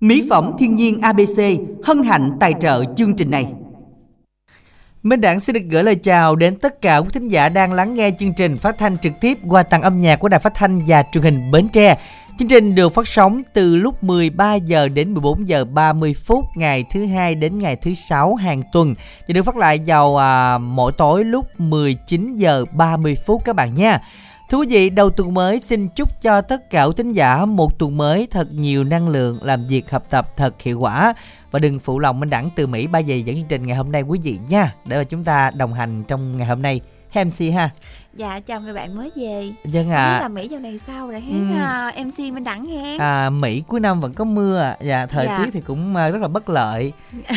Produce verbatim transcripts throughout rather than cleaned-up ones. Mỹ phẩm thiên nhiên a bê xê hân hạnh tài trợ chương trình này. Minh Đặng xin được gửi lời chào đến tất cả quý thính giả đang lắng nghe chương trình phát thanh trực tiếp qua tầng âm nhạc của Đài Phát thanh và Truyền hình Bến Tre. Chương trình được phát sóng từ lúc mười ba giờ đến mười bốn giờ ba mươi phút ngày thứ hai đến ngày thứ sáu hàng tuần. Và được phát lại vào à, mỗi tối lúc mười chín giờ ba mươi phút các bạn nha. Thưa quý vị, đầu tuần mới xin chúc cho tất cả quý thính giả một tuần mới thật nhiều năng lượng, làm việc học tập thật hiệu quả. Và đừng phụ lòng Minh Đặng từ Mỹ bay về dẫn chương trình ngày hôm nay quý vị nha, để mà chúng ta đồng hành trong ngày hôm nay. em xê ha. Dạ, chào người bạn mới về. Vâng ạ. Biết là Mỹ dạo này sao rồi hết ừ. em xê Minh Đặng nghe. À, Mỹ cuối năm vẫn có mưa, dạ thời dạ. tiết thì cũng rất là bất lợi.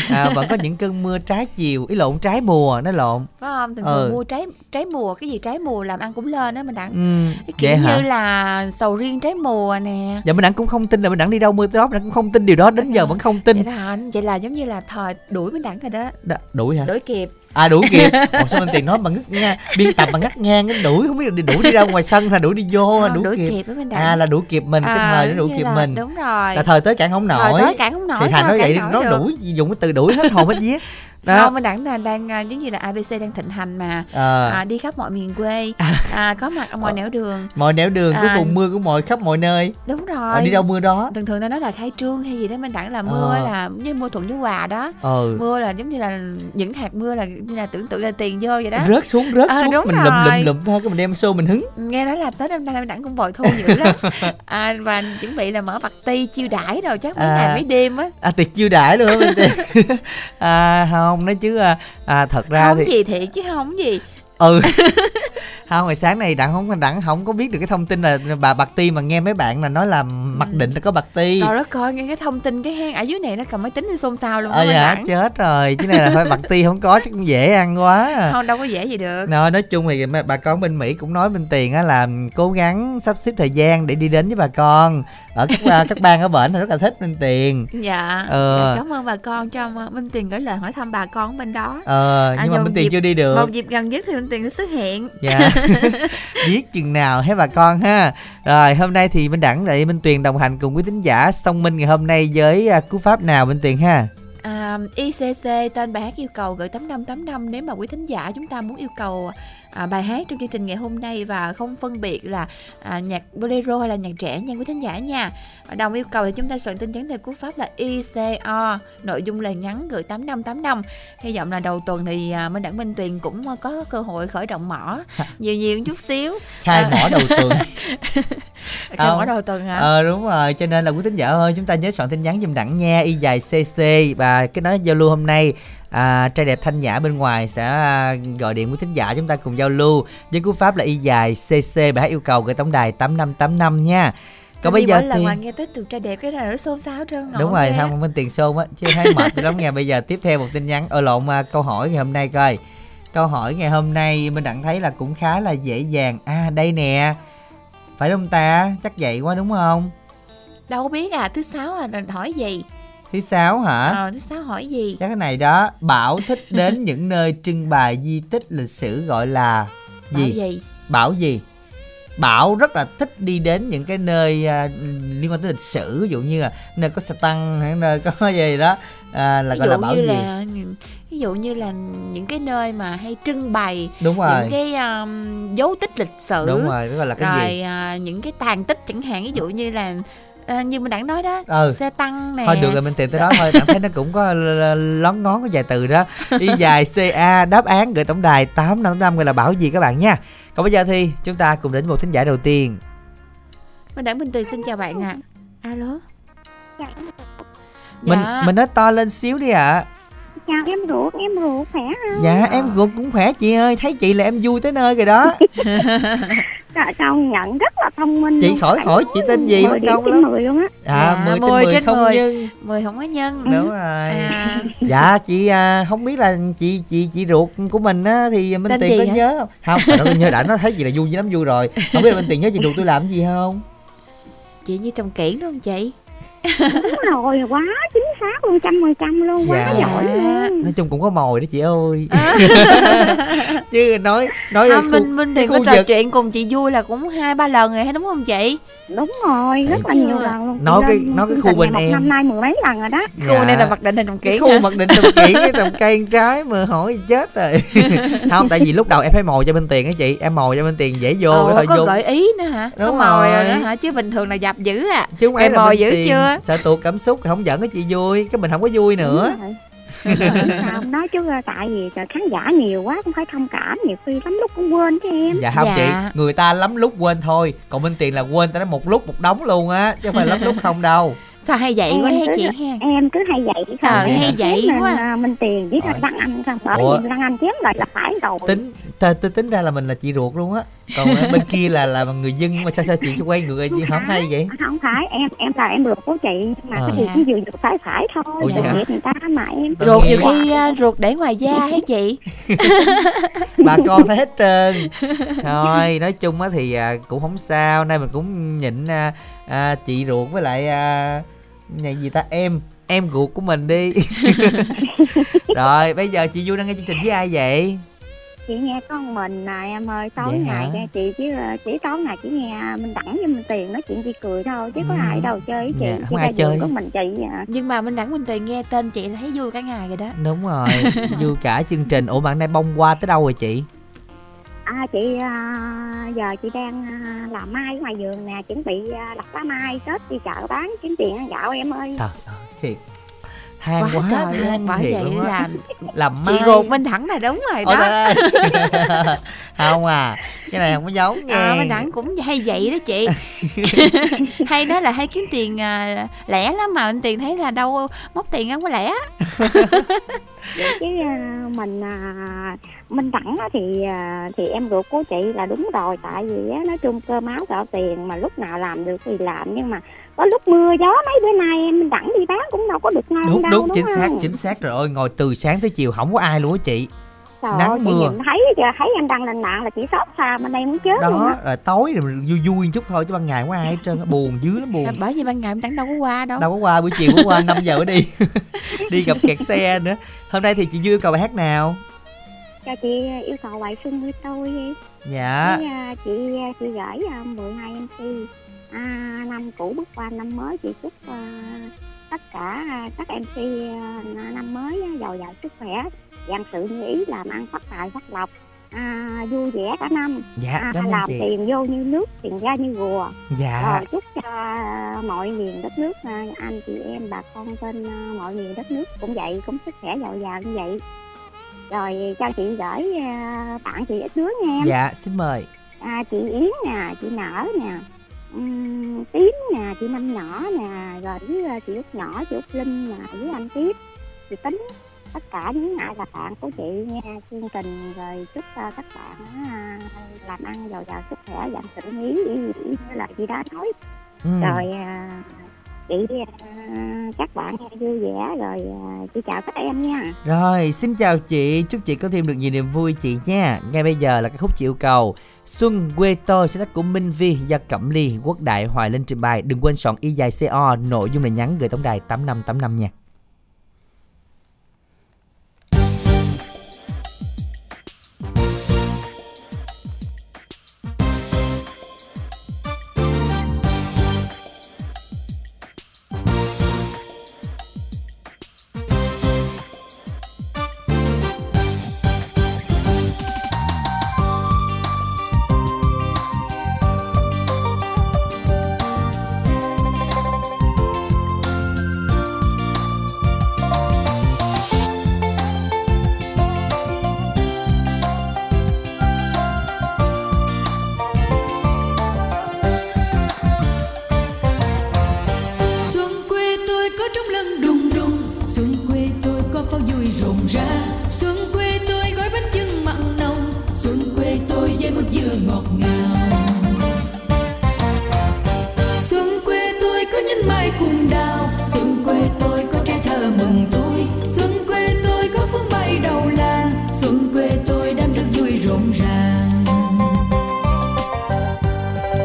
À, vẫn có những cơn mưa trái chiều, ý lộn trái mùa, nó lộn. Phải không? Thường thường ừ. mua trái trái mùa, cái gì trái mùa làm ăn cũng lên đó Minh Đặng. Ừ, cái kiểu như hả? Là sầu riêng trái mùa nè. Dạ Minh Đặng cũng không tin là Minh Đặng đi đâu mưa tới đó, Minh Đặng cũng không tin điều đó, đến vậy giờ hả? Vẫn không tin. Vậy là, vậy là giống như là thời đuổi Minh Đặng rồi đó. Đó đuổi hả? Đuổi kịp. À đuổi kịp. Một số Minh Tuyền nói bằng ngắt ngang, biên tập bằng ngắt ngang, đuổi không biết đi đuổi đi ra ngoài sân hay đuổi đi vô hay đuổi, đuổi kịp. kịp à là đuổi kịp mình, à, cái thời nó đuổi kịp mình. Đúng rồi. Là thời tới cản không nổi. Thời tới cản không nổi. Thì thành nó vậy nó được. Đuổi dùng cái từ đuổi hết hồn hết vía. Đó. Minh Đặng là đang giống như là a bê xê đang thịnh hành mà à. À, đi khắp mọi miền quê à, có mặt ở mọi à. nẻo đường mọi nẻo đường à. Cái vùng mưa của mọi khắp mọi nơi, đúng rồi à, đi đâu mưa đó. Thường thường ta nói là khai trương hay gì đó Minh Đặng là mưa à. Là như mưa thuận với quà đó ừ. Mưa là giống như là những hạt mưa là như là tưởng tượng là tiền vô vậy đó, rớt xuống rớt à, xuống mình lụm lụm lụm thôi, cái mình đem xô mình hứng. Nghe nói là Tết năm nay Minh Đặng cũng bội thu dữ lắm à, và chuẩn bị là mở party chiêu đãi rồi chắc mấy à. ngày mấy đêm á à tiệc chiêu đãi luôn à không không nói chứ à, thật ra không thì gì thiệt chứ không gì ừ không hồi sáng này đặng không đặng không có biết được cái thông tin là bà bạc ti mà nghe mấy bạn là nói là mặc định là có bạc ti. Trời đất ơi, nghe cái thông tin cái hang ở dưới này nó cầm máy tính lên xôn xao luôn. Ờ dạ chết rồi, cái này là phải bạc ti không có chứ cũng dễ ăn quá à. Không đâu có dễ gì được. Nói nói chung thì bà con bên Mỹ cũng nói bên Tiền á là cố gắng sắp xếp thời gian để đi đến với bà con ở các các bang ở bển rất là thích bên Tiền. Dạ. Ờ. Cảm ơn bà con cho bên Tiền gửi lời hỏi thăm bà con bên đó. Ờ nhưng à, mà bên Tiền dịp, chưa đi được. Một dịp gần nhất thì bên Tiền nó xuất hiện. Dạ. Biết chừng nào hết bà con ha. Rồi hôm nay thì Minh Đặng lại Minh Tuyền đồng hành cùng quý thính giả song minh ngày hôm nay với cú pháp nào Minh Tuyền ha? À, i xê xê tên bài hát yêu cầu gửi tám năm tám năm nếu mà quý thính giả chúng ta muốn yêu cầu à, bài hát trong chương trình ngày hôm nay và không phân biệt là à, nhạc bolero hay là nhạc trẻ nha quý thính giả nha. Đồng yêu cầu thì chúng ta soạn tin nhắn theo cú pháp là i xê o, nội dung lời nhắn gửi tám năm tám năm. Hy vọng là đầu tuần thì à, Minh Đặng Minh Tuyền cũng có cơ hội khởi động mỏ nhiều nhiều chút xíu. Khai à, mỏ đầu tuần. Khai à, mỏ đầu tuần hả? Ờ à, đúng rồi, cho nên là quý thính giả ơi chúng ta nhớ soạn tin nhắn giùm Đặng nha, y dài cc và cái nói giao lưu hôm nay. À, trai đẹp Thanh Nhã bên ngoài sẽ à, gọi điện với thính giả chúng ta cùng giao lưu với cú pháp là y dài cc bài hát yêu cầu gửi tổng đài tám năm tám năm nha. Còn bây giờ thì nghe tới từ trai đẹp cái là nó xôn xao trơn. Đúng rồi, không bên Tiền xôn á chứ thấy mệt lắm nghe. Bây giờ tiếp theo một tin nhắn ở lộn à, câu hỏi ngày hôm nay coi. Câu hỏi ngày hôm nay Minh Đặng thấy là cũng khá là dễ dàng. À đây nè, phải không ta? Chắc vậy quá đúng không? Đâu có biết à, thứ sáu à hỏi gì? Thứ sáu hả? Ờ, thứ sáu hỏi gì? Chắc cái này đó. Bảo thích đến những nơi trưng bày di tích lịch sử gọi là gì? Bảo gì? Bảo gì? Bảo rất là thích đi đến những cái nơi uh, liên quan tới lịch sử, ví dụ như là nơi có Satan, nơi có gì đó à, là ví gọi là bảo gì? Là, ví dụ như là những cái nơi mà hay trưng bày đúng rồi. Những cái um, dấu tích lịch sử. Đúng rồi, gọi là cái rồi, gì? Rồi uh, những cái tàn tích chẳng hạn, ví dụ như là à, như mình đã nói đó, ừ. xe tăng nè. Thôi được rồi mình tìm tới đó thôi, cảm thấy nó cũng có lón ngón có vài từ đó. Y dài xê a đáp án gửi tổng đài tám năm năm gọi là bảo gì các bạn nha. Còn bây giờ thì chúng ta cùng đến một thính giả đầu tiên. Mình đã Minh Tuyền xin chào bạn ạ. À. Alo. Dạ. Mình mình nói to lên xíu đi ạ. À. Chào em ruột, em ruột khỏe không? Dạ em ruột cũng khỏe chị ơi, thấy chị là em vui tới nơi rồi đó. Công nhận rất là thông minh. Chị khỏi khỏi chị tên gì mà công lắm. Mười luôn á. À, à mười trên mười không mười. Nhân. mười không có nhân. Đúng ừ. rồi. À. Dạ chị à, không biết là chị chị chị ruột của mình á thì Minh Tiền có hả? Nhớ không? Không, mà nó nhớ đã nó thấy chị là vui lắm vui rồi. Không biết là Minh Tiền nhớ chị ruột tôi làm cái gì không? Chị như trồng kiển đúng không chị? Đúng rồi, quá chính xác luôn, trăm phần trăm luôn, quá dạ. giỏi luôn. Nói chung cũng có mồi đó chị ơi. À. Chứ nói nói à, Minh Minh thì có trò vực. chuyện cùng chị vui là cũng hai ba lần rồi, đúng không chị? Đúng rồi, rất là nhiều lần luôn. Nói cái nói cái khu bên em năm nay mười mấy lần rồi đó. Dạ. Khu này là mặc định hình đồng kiển. Khu mặc định đồng kiển với đồng cây trái mà hỏi chết rồi. Không, tại vì lúc đầu em phải mồi cho Minh Tuyền á chị, em mồi cho Minh Tuyền dễ vô. Ồ, có vô. Gợi ý nữa hả? Đúng có mồi rồi. nữa hả? Chứ bình thường là dập dữ à. Chứ không em mồi dữ chưa? Sợ tuột cảm xúc không dẫn cái chị vui, cái mình không có vui nữa. Không nói chứ tại vì khán giả nhiều quá cũng phải thông cảm, nhiều khi lắm lúc cũng quên chứ em. Dạ không dạ. chị, người ta lắm lúc quên thôi, còn Minh Tuyền là quên ta nói một lúc một đống luôn á, chứ không phải lắm lúc không đâu. Sao hay vậy em quá hay chị ha. Em cứ hay vậy thôi. Ờ hay vậy quá. Minh Tuyền biết Đăng Anh không? Bởi vì Đăng Anh chém rồi là phải rồi. Tính tính ra là mình là chị ruột luôn á. Còn bên kia là là người dân mà sao sao chị quay người chị không hay vậy? Không phải, em em là em ruột của chị mà cái gì cũng vừa phải phải thôi. Ruột người ta mà em. Ruột nhiều khi ruột để ngoài da hả chị? Bà con phải hết trơn. Thôi, nói chung á thì cũng không sao, nay mình cũng nhịn chị ruột với lại nhà gì ta em em ruột của mình đi. Rồi bây giờ chị Vu đang nghe chương trình với ai vậy? Chị nghe con mình nè em ơi, tối vậy ngày hả? Chị chứ chỉ tối ngày chỉ nghe Minh Đặng với Minh Tuyền nói chuyện chị cười thôi chứ có ừ. ai đâu chơi với chị. Dạ, không ai chơi có mình chị à. Nhưng mà Minh Đặng Minh Tuyền nghe tên chị là thấy vui cả ngày rồi đó. Đúng rồi. Vui cả chương trình. Ủa bạn nay bông hoa tới đâu rồi chị? À, chị à, giờ chị đang à, làm mai ngoài vườn nè, chuẩn bị à, lặt lá mai Tết đi chợ bán kiếm tiền ăn gạo em ơi. Trời ơi thiệt than quá, quá trời than thiệt vậy luôn á. Làm mai chị ruột Minh Đặng là đúng rồi. Ôi đó. Không à, cái này không có giấu nghe. À, Minh Đặng cũng hay vậy đó chị. Hay đó là hay kiếm tiền à, lẻ lắm mà Minh Tiền thấy là đâu móc tiền ăn có lẻ. Chứ mình à, Minh Đặng thì thì em ruột của chị là đúng rồi, tại vì á, nói chung cơ máu gạo tiền mà lúc nào làm được thì làm, nhưng mà có lúc mưa gió mấy bữa nay em Minh Đặng đi bán cũng đâu có được ngon đúng, đâu đúng, đúng chính không? Xác chính xác rồi ơi, ngồi từ sáng tới chiều không có ai luôn á chị. Trời nắng ơi, mưa nhìn thấy thấy em đăng lên mạng là chị xót xa bên đây muốn chết đó, luôn đó. Rồi tối rồi vui vui chút thôi chứ ban ngày có ai hết trơn, buồn dữ lắm buồn. Là bởi vì ban ngày em Đăng đâu có qua đâu. Đâu có qua, buổi chiều có qua năm giờ mới đi. Đi gặp kẹt xe nữa. Hôm nay thì chị Dư yêu cầu bài hát nào? Cho chị yêu cầu bài Xuân Với Tôi đi. Dạ. Với, uh, chị chị gửi uh, mười hai em xê. À, năm cũ bước qua năm mới, chị chúc uh, tất cả uh, các em xê uh, năm mới uh, giàu giàu sức khỏe, vạn sự như ý, làm ăn phát tài phát lộc, à, vui vẻ cả năm. Dạ, à, làm chị. Tiền vô như nước, tiền ra như rùa. Dạ. Rồi chúc cho mọi miền đất nước, anh chị em bà con trên mọi miền đất nước cũng vậy, cũng sức khỏe giàu giàu như vậy. Rồi cho chị gửi tặng chị ít đứa nghe em. Dạ, xin mời. À, chị Yến nè, chị Nở nè, um, Tím nè, chị Năm Nhỏ nè, rồi với chị Út Nhỏ, chị Út Linh nè, với anh Tiếp, chị Tính. Tất cả những ai là bạn của chị nghe chương trình, rồi chúc uh, các bạn uh, làm ăn giàu giàu sức khỏe, dành sự ý như là chị đã nói. Ừ. Rồi uh, chị uh, các bạn nghe vui vẻ, rồi uh, chị chào các em nha. Rồi xin chào chị, chúc chị có thêm được nhiều niềm vui chị nha. Ngay bây giờ là ca khúc chị yêu cầu Xuân Quê Tôi, sáng tác của Minh Vi do Cẩm Ly, Quốc Đại, Hoài Linh trình bày. Đừng quên soạn y dài co, nội dung là nhắn gửi tổng đài tám năm tám năm nha.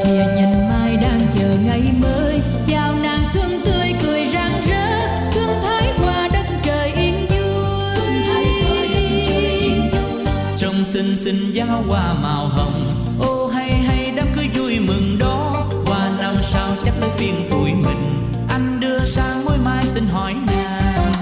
Kìa nhìn mai đang chờ ngày mới, chào nàng xuân tươi cười. xinh xinh giá hoa màu hồng. Ô hay hay đám cưới vui mừng đó, qua năm sau chắc tới phiên tụi mình. Anh đưa sang mối mai xin hỏi nàng.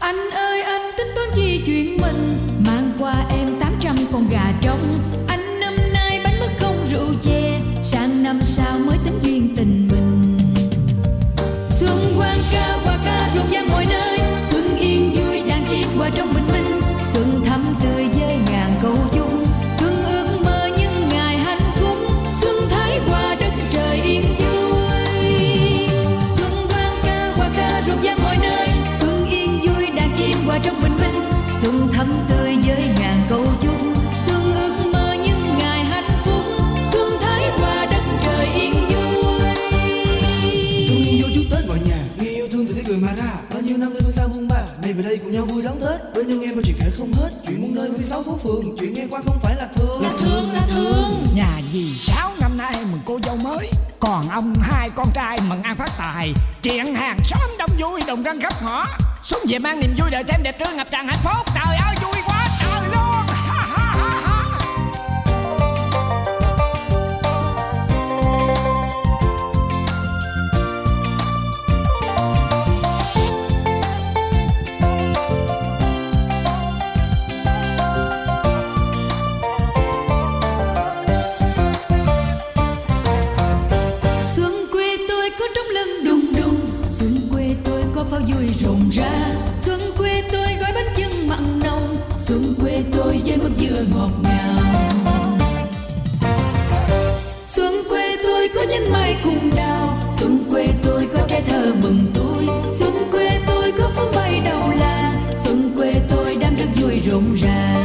Anh ơi anh tính toán chi chuyện mình, mang qua em tám trăm con gà trống. Anh năm nay bánh mứt không rượu chè, sang năm sau mới tính duyên tình mình. Xuân quang ca hoa ca rộn ràng mọi nơi, xuân yên vui đang khi qua trong bình minh. Xuân thắm tươi với ngàn câu dung, xuân ước mơ những ngày hạnh phúc. Xuân thái qua đất trời yên vui. Xuân quang ca hoa ca rộn ràng mọi nơi, xuân yên vui đang khi qua trong bình minh. Xuân thắm tươi với ngàn câu dung, xuân ước mơ những ngày hạnh phúc. Xuân thái qua đất trời yên vui. Xuân yên vui chúc Tết mọi nhà, nghe yêu thương từ thế cười mà ra. Bao nhiêu năm từ phương xa buông ba, nay về đây cùng nhau vui đón Tết. Bên nhau nghe bao chuyện kể không hết, chuyện muốn nơi sáu phố phường, chuyện nghe qua không phải là thương. Là thương, là thương. Nhà dì Sáu năm nay mừng cô dâu mới, còn ông hai con trai mừng ăn phát tài. Chuyện hàng xóm đông vui đồng răng khắp ngõ, xuống về mang niềm vui đời thêm đẹp tươi ngập tràn hạnh phúc. Trời ơi vui quá trời luôn. Xuân quê tôi có trống lưng đùng đùng, xuân quê tôi có pháo vui rộn rã. Xuân quê tôi gói bánh chưng mặn nồng, xuân quê tôi với mứt dừa ngọt ngào. Xuân quê tôi có nhánh mai cùng đào, xuân quê tôi có trái thơ mừng tôi. Xuân quê tôi có pháo bay đầu là, xuân quê tôi đám rất vui rộn ràng.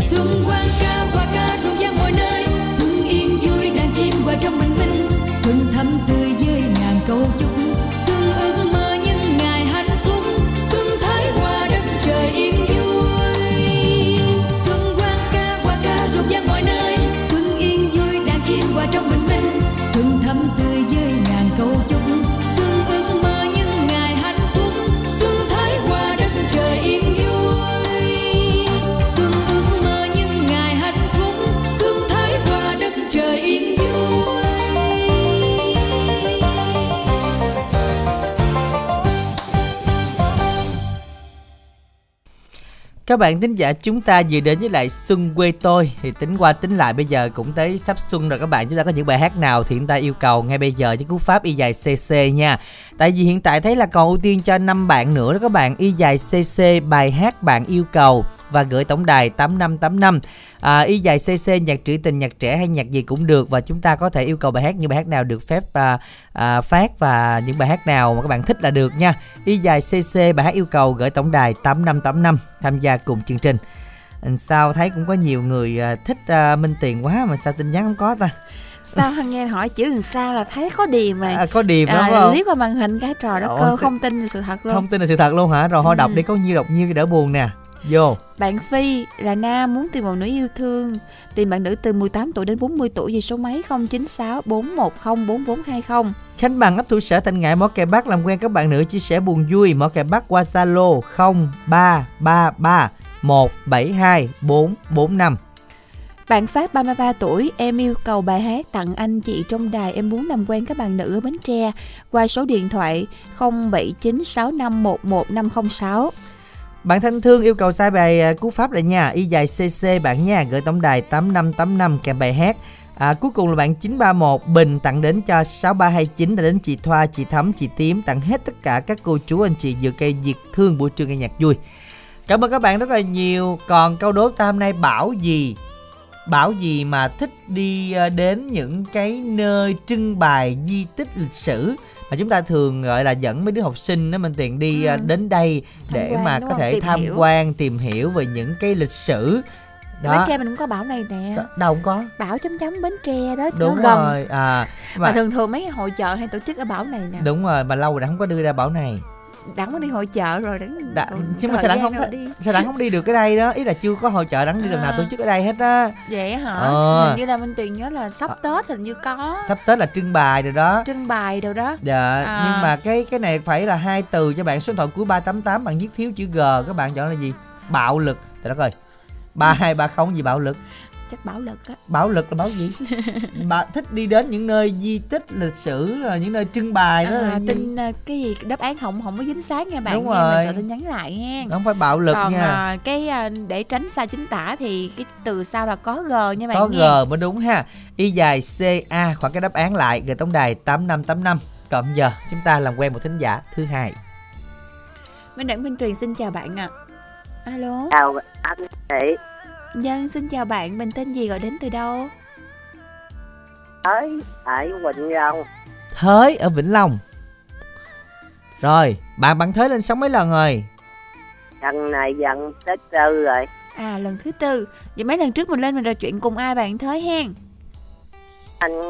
Xuân quang ca hoa ca rộn ràng mọi nơi, xuân yên vui đàn chim qua trong bình minh. Xuân thắm tươi với ngàn câu chúc, xuân ước mơ những ngày hạnh phúc. Xuân thái qua đất trời yên vui. Xuân quang ca hoa ca rộn ràng mọi nơi, xuân yên vui đang chim qua trong bình minh. Xuân thắm tươi với ngàn câu chúc, xuân ước mơ những ngày hạnh phúc. Xuân thái qua đất trời yên vui. Xuân ước mơ những ngày hạnh phúc, xuân thái qua đất trời yên vui. Các bạn thính giả, chúng ta vừa đến với lại Xuân Quê Tôi. Thì tính qua tính lại bây giờ cũng tới sắp xuân rồi các bạn. Chúng ta có những bài hát nào thì chúng ta yêu cầu ngay bây giờ với cú pháp y dài cc nha. Tại vì hiện tại thấy là còn ưu tiên cho năm bạn nữa đó các bạn. Y dài cc bài hát bạn yêu cầu và gửi tổng đài tám năm tám năm. À, y dài cc nhạc trữ tình, nhạc trẻ hay nhạc gì cũng được. Và chúng ta có thể yêu cầu bài hát, như bài hát nào được phép à, à, phát và những bài hát nào mà các bạn thích là được nha. Y dài cc bài hát yêu cầu gửi tổng đài tám năm tám năm tham gia cùng chương trình. Sao thấy cũng có nhiều người thích à, Minh Tuyền quá mà sao tin nhắn không có ta? Sao Hân nghe hỏi chữ làm sao là thấy có điềm mà à, có điềm à, đúng không? Liếc qua màn hình cái trò đó cơ, không tin là sự thật luôn. Không tin là sự thật luôn hả? Rồi thôi ừ. Đọc đi, có nhiêu đọc nhiêu đỡ buồn nè. Vô. Bạn Phi là Nam muốn tìm một nữ yêu thương, tìm bạn nữ từ mười tám tuổi đến bốn mươi tuổi về số máy không chín sáu bốn một không bốn bốn hai không. Khánh Bằng ấp Thủ Sở Thanh Ngãi Mỏ Cày Bắc làm quen các bạn nữ chia sẻ buồn vui. Mỏ Cày Bắc qua Zalo không ba ba ba một bảy hai bốn bốn năm. Bạn Pháp ba mươi ba tuổi, em yêu cầu bài hát tặng anh chị trong đài, em muốn làm quen các bạn nữ ở Bến Tre qua số điện thoại không bảy chín sáu năm một một năm không sáu. Bạn Thanh Thương yêu cầu sai bài cú pháp lại nha. Y dài cc bạn nha, gửi tổng đài tám năm tám năm kèm bài hát. À, cuối cùng là bạn chín ba một Bình tặng đến cho sáu ba hai chín, tặng đến chị Thoa, chị Thắm, chị Tím, tặng hết tất cả các cô chú anh chị dự cây diệt thương buổi trưa nghe nhạc vui. Cảm ơn các bạn rất là nhiều. Còn câu đố ta hôm nay, bảo gì bảo gì mà thích đi đến những cái nơi trưng bày di tích lịch sử mà chúng ta thường gọi là dẫn mấy đứa học sinh đó Minh Tuyền đi ừ. đến đây để quan, mà có không? thể tìm tham hiểu. quan tìm hiểu về những cái lịch sử đó. Bến Tre mình cũng có bảo này nè. Đâu không có? Bảo chấm chấm Bến Tre đó. Đúng rồi. À, mà... mà thường thường mấy hội chợ hay tổ chức ở bảo này nè. Đúng rồi, mà lâu rồi đã không có đưa ra bảo này. Đặng có đi hội chợ rồi Đặng đã... nhưng mà sao Đặng không th... sao Đặng không đi được cái đây đó, ý là chưa có hội chợ Đặng đi à. lần nào tổ chức ở đây hết á. Vậy hả? Ờ. Hình như là Minh Tuyền nhớ là sắp Tết hình như có. Sắp Tết là trưng bày rồi đó. Trưng bày rồi đó. Dạ. À. Nhưng mà cái cái này phải là hai từ cho bạn, số điện thoại cuối ba tám tám bạn viết thiếu chữ G, các bạn chọn là gì? bạo lực. Trời đất ơi, ba hai ba không gì bạo lực, chắc bạo lực á. Bạo lực là báo gì? Bà thích đi đến những nơi di tích lịch sử, những nơi trưng bày đó. À, tin cái gì đáp án không không có dính sáng nha bạn. Đúng nha, rồi. Mình sợ tin nhắn lại nha. Không phải bạo lực. Còn nha. Còn cái để tránh sai chính tả thì cái từ sau là có g nha bạn. Có nghe. G mới đúng ha. Y dài ca khoảng cái đáp án lại gửi tổng đài tám năm tám năm. Còn giờ chúng ta làm quen một thính giả thứ hai. Minh Đặng, Minh Tuyền xin chào bạn ạ. À. Alo. Chào anh chị. Dân xin chào bạn, mình tên gì, gọi đến từ đâu? Thới ở Vĩnh Long. Thới ở Vĩnh Long. Rồi, bạn bạn Thới lên sóng mấy lần rồi? Lần này lần thứ tư rồi. À, lần thứ tư. Vậy mấy lần trước mình lên mình trò chuyện cùng ai bạn Thới hen? Anh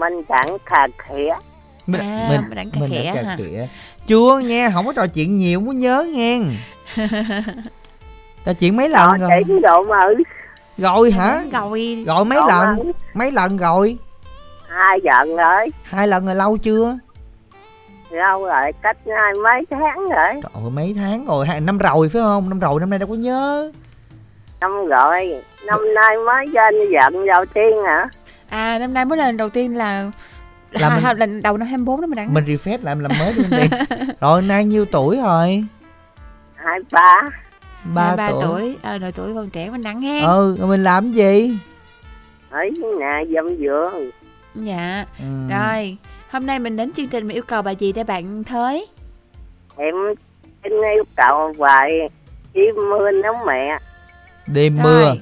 Minh Đặng Khà Khỉa. Mình, à, mình, mình Đặng Khà Khỉa hả? Khỉa. Chưa nghe, không có trò chuyện nhiều, muốn nhớ nghe. Trò chuyện mấy lần rồi. Rồi hả? Rồi, rồi mấy lần? Anh. Mấy lần rồi? Hai lần rồi. Hai lần rồi lâu chưa? Lâu rồi, cách hai mấy tháng rồi. Trời ơi, mấy tháng rồi, hai, năm rồi phải không? Năm rồi, năm nay đâu có nhớ. Năm rồi, năm nay mới lên giận đầu tiên hả? À, năm nay mới lên đầu tiên là là à, mình... lần đầu năm hai mươi bốn đó mình đăng. Mình refresh lại, làm mới luôn đi. Rồi, nay nhiêu tuổi rồi? hai mươi ba. Ba tuổi, tuổi. À, rồi tuổi còn trẻ mình nặng hen. Ừ, rồi mình làm gì? Ấy nè, dâm dưỡng. Dạ. Ừ. Rồi, hôm nay mình đến chương trình mình yêu cầu bài gì để bạn Thới? Em xin yêu cầu bài Đêm mưa nấu mẹ. Đêm rồi. Mưa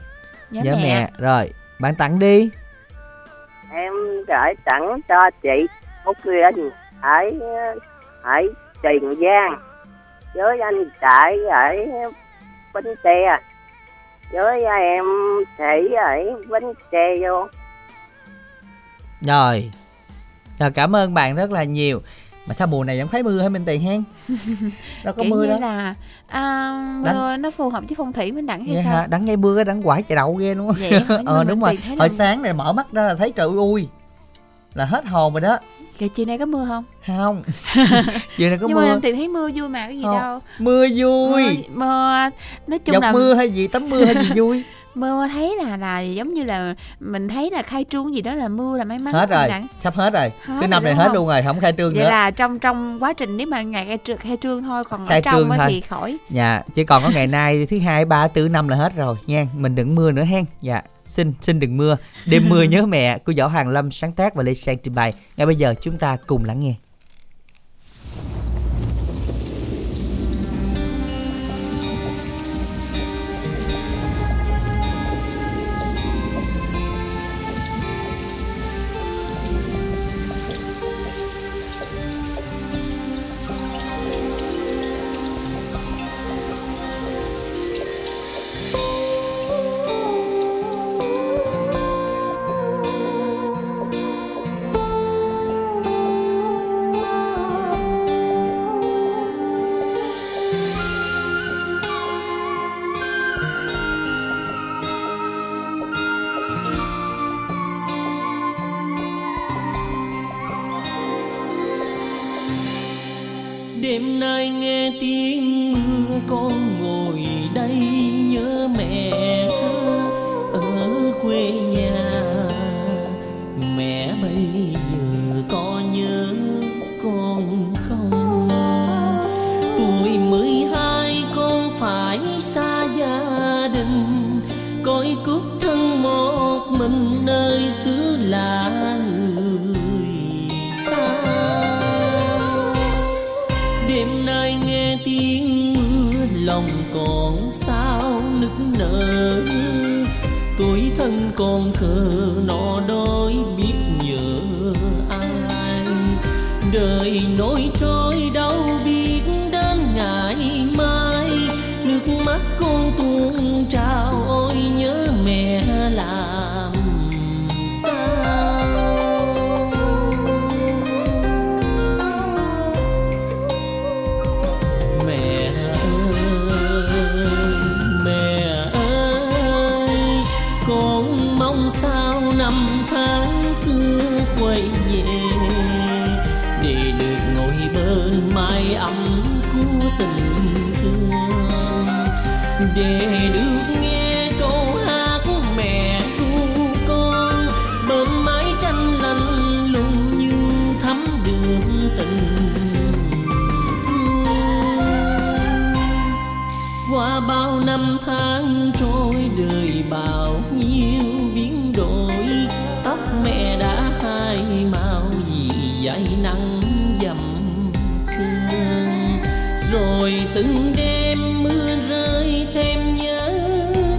nhớ, nhớ mẹ. mẹ. Rồi, bạn tặng đi. Em gửi tặng cho chị Quốc Dũng ở ở Tiền Giang với anh Đại ở Bến Tre, với em Thủy ở Bến Tre vô. Rồi. Rồi, cảm ơn bạn rất là nhiều. Mà sao mùa này vẫn thấy mưa hả Minh Tuyền hen? Đâu có kiểu mưa đó. Là à, mưa Đăng... nó phù hợp với phong thủy Minh Đặng hay vậy sao? Hả? Đặng ngay mưa cái Đặng quải chạy đậu ghê luôn. Ờ đúng rồi. Hồi sáng này mở mắt ra là thấy trời ui là hết hồn rồi đó. Kìa, chiều nay có mưa không? Không. Chiều nay có nhưng mưa. Nhưng mà em thì thấy mưa vui mà, cái gì không. Đâu. Mưa vui. Mưa, mưa nói chung dọc là mưa hay gì, tắm mưa hay gì vui. Mưa thấy là là giống như là mình thấy là khai trương gì đó là mưa là may mắn. Hết rồi, Đặng. Sắp hết rồi. Hết cái năm này hết không? Luôn rồi, không khai trương vậy nữa. Vậy là trong trong quá trình nếu mà ngày khai trương, khai trương thôi, còn khai ở trong thôi. Thì khỏi. Dạ, chỉ còn có ngày nay thứ hai, ba, tư, năm là hết rồi nha. Mình đừng mưa nữa hen. Dạ. Xin, xin đừng mưa. Đêm mưa nhớ mẹ của Võ Hoàng Lâm sáng tác và Lê Sang trình bày. Ngay bây giờ chúng ta cùng lắng nghe. Đêm nay nghe tiếng mưa con ngồi đây nhớ mẹ ở quê nhà. Mẹ bây giờ có nhớ con không? Tuổi mười hai con phải xa gia đình, cõi cúc thân một mình nơi xứ lạ người xa. Đêm nay nghe tiếng mưa lòng còn sao nức nở, tuổi thân còn khờ nó đói biết nhớ ai. Đời nỗi trôi đau biết đến ngày mai, nước mắt con tuôn trào ôi nhớ mẹ làm sao. Sao năm tháng xưa quay về để được ngồi bên mái ấm của tình thương. để được nghe câu hát mẹ ru con, bên mái tranh lạnh lùng như thắm đường tình thương. Qua bao năm tháng trôi, đời bao nhiêu biến đổi, tóc mẹ đã hai màu vì dãi nắng dầm sương. Rồi từng đêm mưa rơi thêm nhớ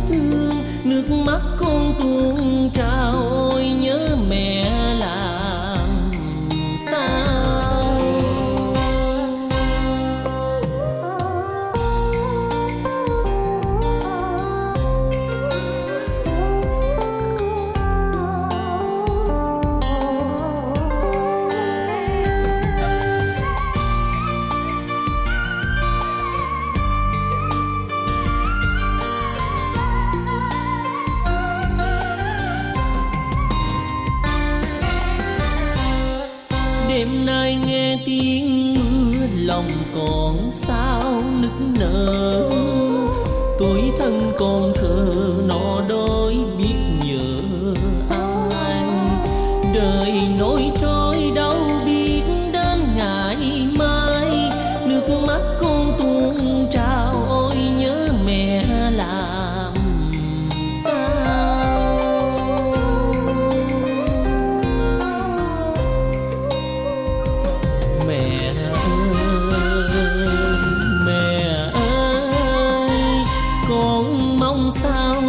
thương, nước mắt con tuôn trào ôi nhớ mẹ làm sao. Đêm nay nghe tiếng mưa lòng còn sao nức nở, tuổi thân còn khờ nó đôi biết nhớ ai. Đời nỗi trôi đâu biết đến ngày mai, nước mắt con tuôn trào ôi nhớ mẹ làm sao.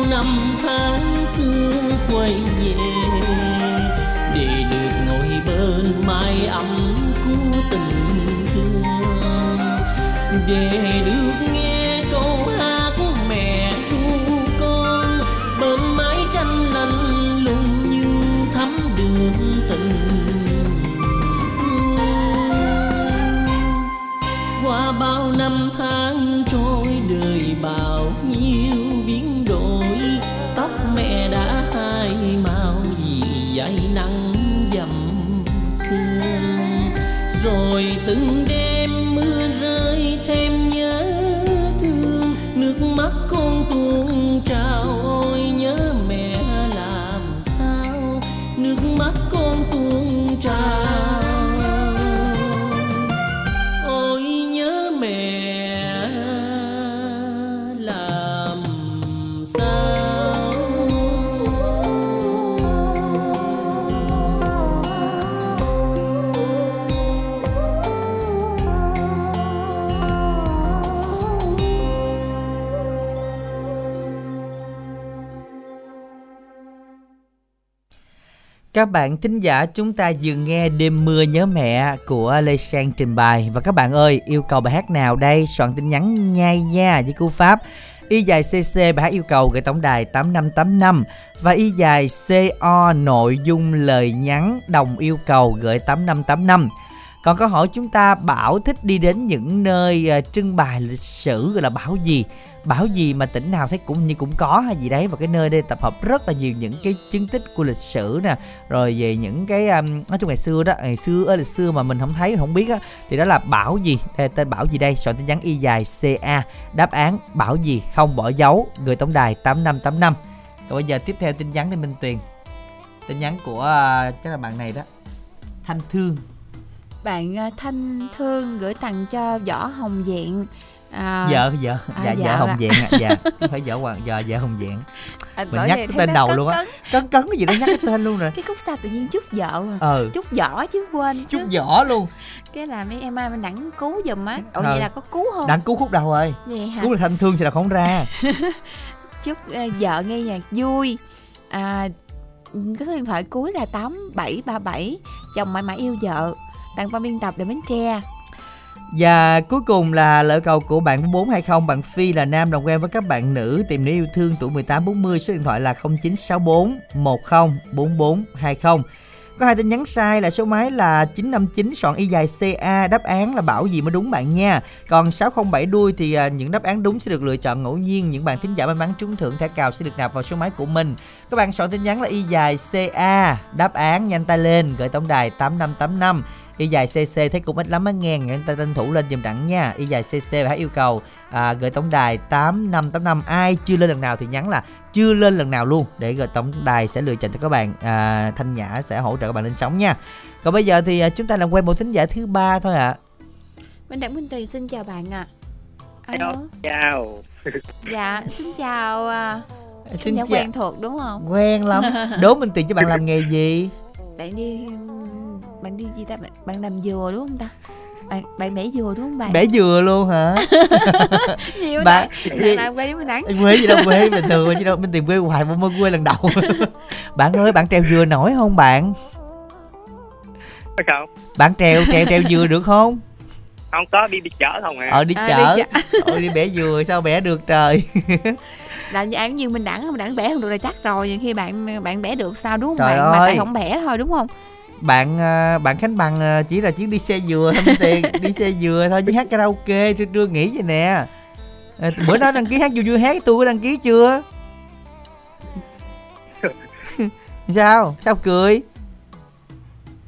Năm tháng xưa quay về để được ngồi bên mái ấm của tình thương, để được nghe câu hát mẹ ru con, bên mái tranh lạnh lùng như thắm đường tình thương. Qua bao năm tháng trôi, đời bao nhiêu biến đổi, tóc mẹ đã hai màu vì dãi nắng dầm sương. Rồi từng đêm mưa rơi thêm nhớ thương, nước mắt con tuôn trào ôi nhớ mẹ làm sao, nước mắt con tuôn trào. Các bạn thính giả, chúng ta vừa nghe Đêm Mưa Nhớ Mẹ của Lê Sang trình bày. Và các bạn ơi, yêu cầu bài hát nào đây? Soạn tin nhắn ngay nha với cú pháp Y dài xê xê bài hát yêu cầu gửi tổng đài tám năm tám năm và Y dài xê o nội dung lời nhắn đồng yêu cầu gửi tám năm tám năm. Còn câu hỏi chúng ta, Bảo thích đi đến những nơi trưng bày lịch sử gọi là bảo gì? Bảo gì mà tỉnh nào thấy cũng như cũng có hay gì đấy. Và cái nơi đây tập hợp rất là nhiều những cái chứng tích của lịch sử nè, rồi về những cái um, nói chung ngày xưa đó, ngày xưa ở lịch xưa mà mình không thấy không biết á, thì đó là bảo gì, đây tên bảo gì đây. Soạn tin nhắn Y dài xê a đáp án bảo gì không bỏ dấu gửi tổng đài tám năm tám năm. Còn bây giờ tiếp theo tin nhắn đến Minh Tuyền. Tin nhắn của uh, chắc là bạn này đó, Thanh Thương. Bạn uh, Thanh Thương gửi tặng cho Võ Hồng Diện. À, vợ vợ dạ, à, vợ, vợ Hồng à. Diện à, dạ phải vợ Hoàng vợ vợ Hồng Diện à, mình nhắc cái tên đầu cấn, luôn á cấn cấn cái gì đó nhắc cái tên luôn rồi. Cái khúc sao tự nhiên chúc vợ à. Ừ. Chúc võ chứ quên chúc võ luôn, cái là mấy em ai mình đặng cứu giùm á. Ồ, vậy là có cứu không? Đặng cứu khúc đầu rồi, cứu là Thanh Thương sẽ là không ra. Chúc uh, vợ nghe nhạc vui à, có số điện thoại cuối là tám bảy ba bảy, chồng mãi mãi yêu vợ, tặng qua biên tập để Bến Tre. Và cuối cùng là lời cầu của bạn bốn hai không, bạn Phi là nam đồng quen với các bạn nữ tìm nữ yêu thương tuổi mười tám bốn mươi, số điện thoại là không chín sáu bốn một không bốn bốn hai không. Có hai tin nhắn sai là số máy là chín năm chín, soạn Y dài xê a đáp án là bảo gì mới đúng bạn nha. Còn sáu không bảy đuôi thì những đáp án đúng sẽ được lựa chọn ngẫu nhiên, những bạn thính giả may mắn trúng thưởng thẻ cào sẽ được nạp vào số máy của mình. Các bạn soạn tin nhắn là Y dài xê a đáp án nhanh tay lên gửi tổng đài tám năm tám năm Y dài xê xê thấy cũng ít lắm á ngàn, người ta tranh thủ lên giùm Đặng nha. Y dài xê xê và hãy yêu cầu à, gửi tổng đài tám năm tám năm. Ai chưa lên lần nào thì nhắn là chưa lên lần nào luôn, để rồi tổng đài sẽ lựa chọn cho các bạn. à, Thanh Nhã sẽ hỗ trợ các bạn lên sóng nha. Còn bây giờ thì chúng ta làm quen một thính giả thứ ba thôi ạ. À. Minh Đặng, Minh Tuyền xin chào bạn ạ. À. Alo. Chào. Dạ, xin chào. Xin chào. Quen thuộc đúng không? Quen lắm. Đố Minh Tuyền cho bạn làm nghề gì? Bạn đi bạn đi gì ta? Bạn, bạn làm dừa đúng không ta? Bạn, bạn bẻ dừa đúng không bạn? Bẻ dừa luôn hả? Nhiều bạn, bạn làm quê Minh Đặng. Quê gì đâu, quê bình thường chứ đâu. Minh Tuyền quê hoài mới quê lần đầu. Bạn ơi, bạn treo dừa nổi không bạn? Sao? Bạn trèo trèo trèo dừa được không? Không có, đi đi chợ không ạ. À. Ờ đi à, chợ. Đi chợ. Ôi đi bẻ dừa sao bẻ được trời. Làm như án như Minh Đặng, Minh Đặng bẻ không được là chắc rồi, nhưng khi bạn bạn bẻ được sao đúng không trời bạn? Ơi. Mà tại không bẻ thôi đúng không? Bạn bạn Khánh Bằng chỉ là chuyến đi xe dừa thôi tiền, đi xe dừa thôi chứ hát karaoke tôi chưa nghĩ vậy nè. Bữa đó đăng ký hát vui vui hát tôi có đăng ký chưa? Sao? Sao cười?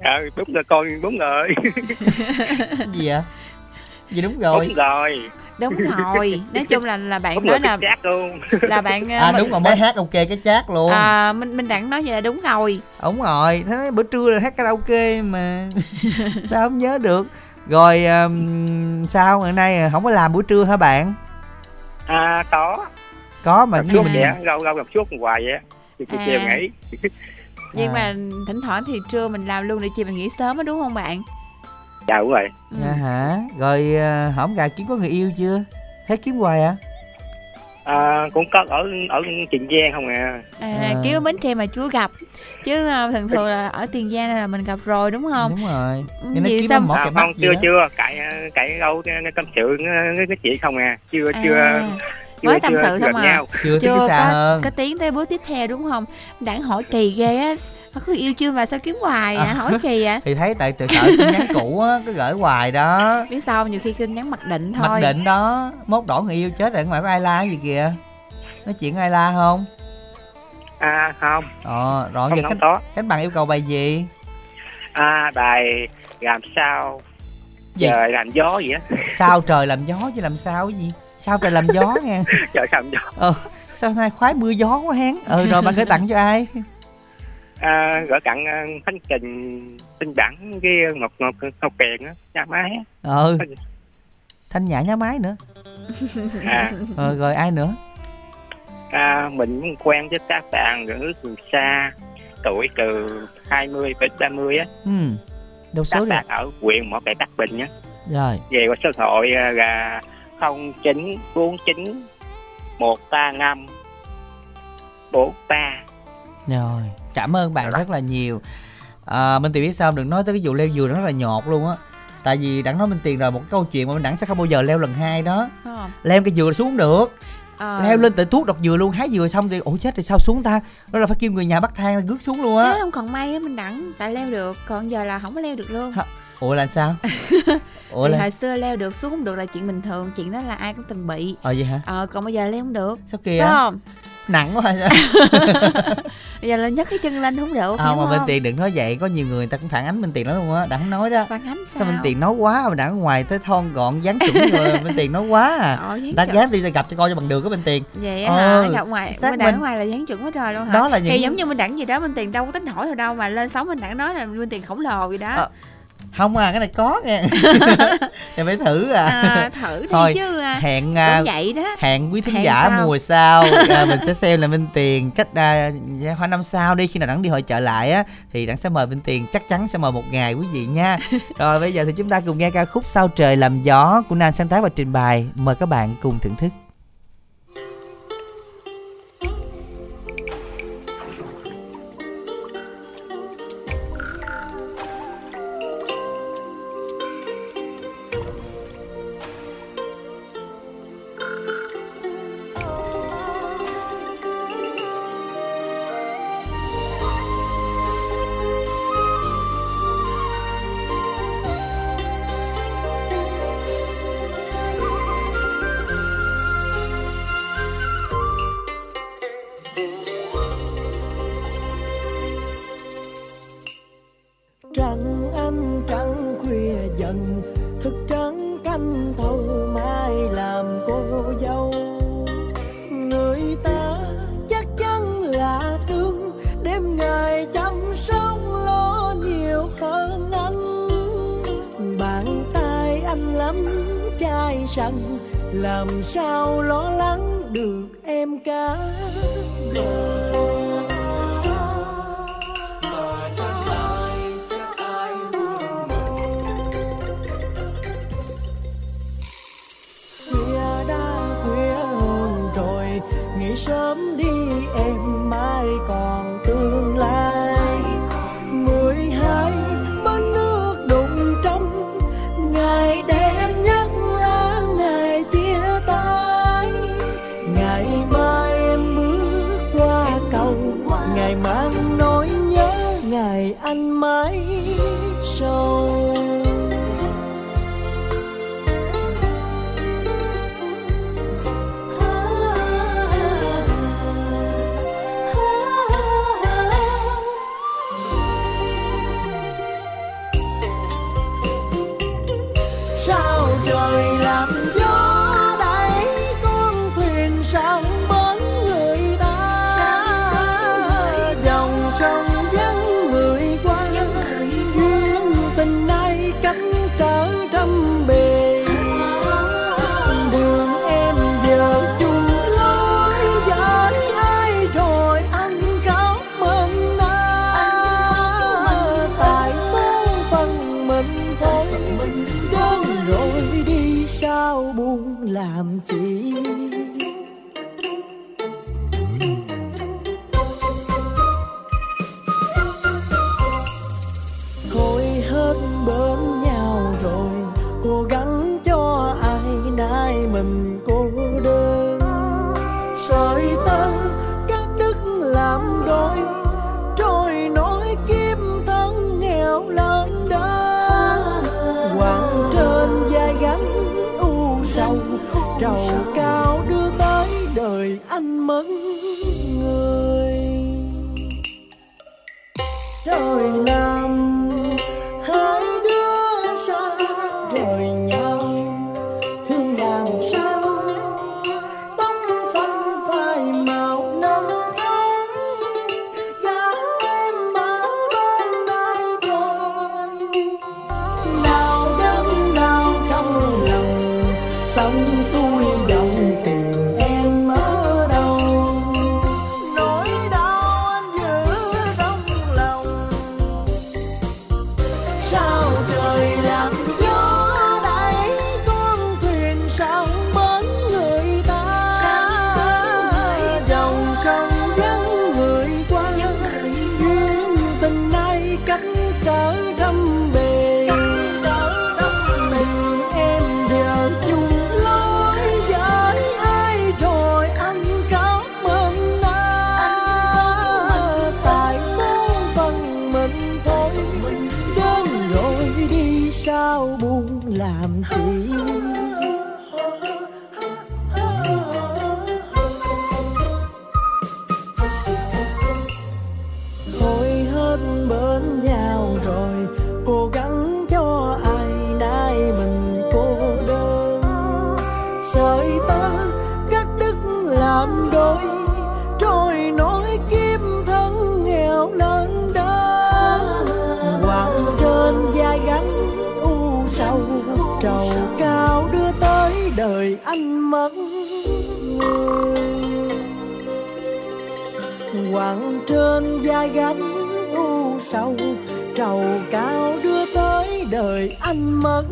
À, đúng rồi con, đúng rồi. Gì vậy? Gì đúng rồi. Đúng rồi. Đúng rồi. Nói chung là là bạn đúng nói là luôn. Là bạn à mình, đúng rồi mới bạn, hát ok cái chát luôn. À Minh Minh Đặng nói vậy là đúng rồi. Đúng rồi, thế bữa trưa là hát karaoke mà. Sao không nhớ được. Rồi um, sao ngày nay không có làm buổi trưa hả bạn? À có. Có mà như mình gâu gâu gặp suốt hoài vậy á. Chiều chiều nghỉ. Nhưng à. Mà thỉnh thoảng thì trưa mình làm luôn để chị mình nghỉ sớm á đúng không bạn? Dạ đúng rồi. Ừ. À, hả? Rồi hổng gà kiếm có người yêu chưa? Hết kiếm hoài hả? À? À, cũng có ở ở Tiền Giang không à. À, à. Kiếm ở Bến Tre mà chưa gặp. Chứ thường thường là ở Tiền Giang là mình gặp rồi đúng không? Đúng rồi. Nên nó kiếm mỏ cày Bắc chưa chưa cậy cậy đâu cái tâm sự cái chị không à. Chưa à. Chưa mới tâm sự không à chưa, chưa có, hơn. Có tiếng tới bước tiếp theo đúng không? Đặng hỏi kỳ ghê á, cứ yêu chưa mà sao kiếm hoài à, à? Hỏi kỳ vậy à? Thì thấy tại từ sợ nhắn cũ á cứ gửi hoài đó, biết sao nhiều khi kinh nhắn mặc định thôi, mặc định đó mốt đổ người yêu chết rồi. Ngoài có ai la gì kìa, nói chuyện có ai la không? À không. Ờ rồi giờ khách, khách bạn yêu cầu bài gì? À bài làm sao gì? Trời làm gió gì á. Sao trời làm gió chứ làm sao cái gì? Sao trời làm gió nghe. Trời làm gió. Ờ, sao nay khoái mưa gió quá hén. Ừ rồi bạn gửi tặng cho ai? À, gửi tặng Khánh Trình, Minh Đặng cái ngọc ngọc ngọc kèn á, nhá máy. Ừ. Thanh Nhã nhá máy nữa. À. Ờ, rồi ai nữa? À, mình muốn quen với các bạn ở từ xa, tuổi từ hai mươi đến ba mươi á. Ừ. Đâu số các bạn ở huyện Mỏ Cày Bắc Bình á. Rồi. Về qua số điện thoại là không chín bốn chín một ba năm bốn ba. Rồi, cảm ơn bạn rất là nhiều. À, Minh Tuyền biết sao đừng nói tới cái vụ leo dừa, nó rất là nhột luôn á. Tại vì Đặng nói Minh Tuyền rồi một cái câu chuyện mà Minh Đặng sẽ không bao giờ leo lần hai đó. À. Leo cái dừa xuống được. À. Leo lên tự thuốc độc dừa luôn, hái dừa xong thì ủa chết thì sao xuống ta? Đó là phải kêu người nhà bắt thang gước xuống luôn á. Thế không còn may á Minh Đặng, tại leo được, còn giờ là không có leo được luôn. Hả? Ủa là sao? Ủa thì là hồi xưa leo được xuống không được là chuyện bình thường, chuyện đó là ai cũng từng bị. Ờ vậy hả? Ờ còn bây giờ leo không được. Sao kìa? Phải không? Nặng quá hả sao? Bây giờ là nhấc cái chân lên không được. Ờ à, mà Minh Tuyền đừng nói vậy, có nhiều người người ta cũng phản ánh Minh Tuyền đó luôn á, đã không nói đó. Phản ánh sao? Sao Minh Tuyền nói quá mà đã ngoài tới thon gọn dáng chuẩn rồi Minh Tuyền nói quá à. Ờ, ta dám đi ta gặp cho coi cho bằng được cái Minh Tuyền. Vậy ờ, hả? Gặp ngoài Minh Đặng ngoài là dáng chuẩn quá trời luôn hả? Đó là những... Thì giống như Minh Đặng gì đó Minh Tuyền đâu có tính hỏi đâu mà lên sóng Minh Đặng nói là Minh Tuyền khổng lồ gì đó. À. Không à, cái này có nha. Em phải thử à, à thử đi thôi, chứ hẹn vậy đó. Hẹn quý thính giả sao? Mùa sau à, mình sẽ xem là Minh Tuyền cách à, hoa năm sau đi. Khi nào Đặng đi hội chợ lại á thì Đặng sẽ mời Minh Tuyền, chắc chắn sẽ mời một ngày quý vị nha. Rồi bây giờ thì chúng ta cùng nghe ca khúc Sao Trời Làm Gió của Nam sáng tác và trình bày. Mời các bạn cùng thưởng thức. thức trắng canh thâu mai làm cô dâu. Người ta chắc chắn là thương, đêm ngày chăm sóc lo nhiều hơn anh. Bàn tay anh lắm chai sẵn, làm sao lo lắng được em cả đời. Sớm đi em mai còn tương lai. Mười hai bên nước đụng trong, ngày đẹp nhất là ngày chia tay. Ngày mai em bước qua cầu, ngày mang nỗi nhớ ngày anh mãi sâu. Làm chi thôi hết bên nhau rồi, cố gắng cho ai nãy mình cô đơn. Sợi tơ cắt đứt làm đôi, trôi nổi kiếp thân nghèo lắm đó. Quảng trên vai gánh u sầu, trầu cao đưa tới đời anh mất người. Trời Nam hai đứa xa rồi nhau, thương làm sao tóc xanh phai màu năm tháng. Gác em ở bên ai rồi, nào đớn nào trong lòng sống xuôi dòng tìm em ở đâu. Nỗi đau anh giữ trong lòng, sao trời làm gió đẩy con thuyền sang bến người ta. Dòng sông vắng người qua, duyên tình nay cách trở trăm bề. Mình em giờ chung lối với ai rồi anh cảm ơn ta. Tại số phận mình thôi, đến rồi đi sao buồn làm chi. Thôi hết bên nhau rồi, cố gắng cho ai nãy mình cô đơn. Sợi tơ cắt đứt làm đôi, trôi nổi kiếp thân nghèo lớn đó. Quảng trên vai gánh u sầu, trầu cao đưa tới đời anh mất người. Quặng trên vai gánh u sầu, trầu cao đưa tới đời anh mất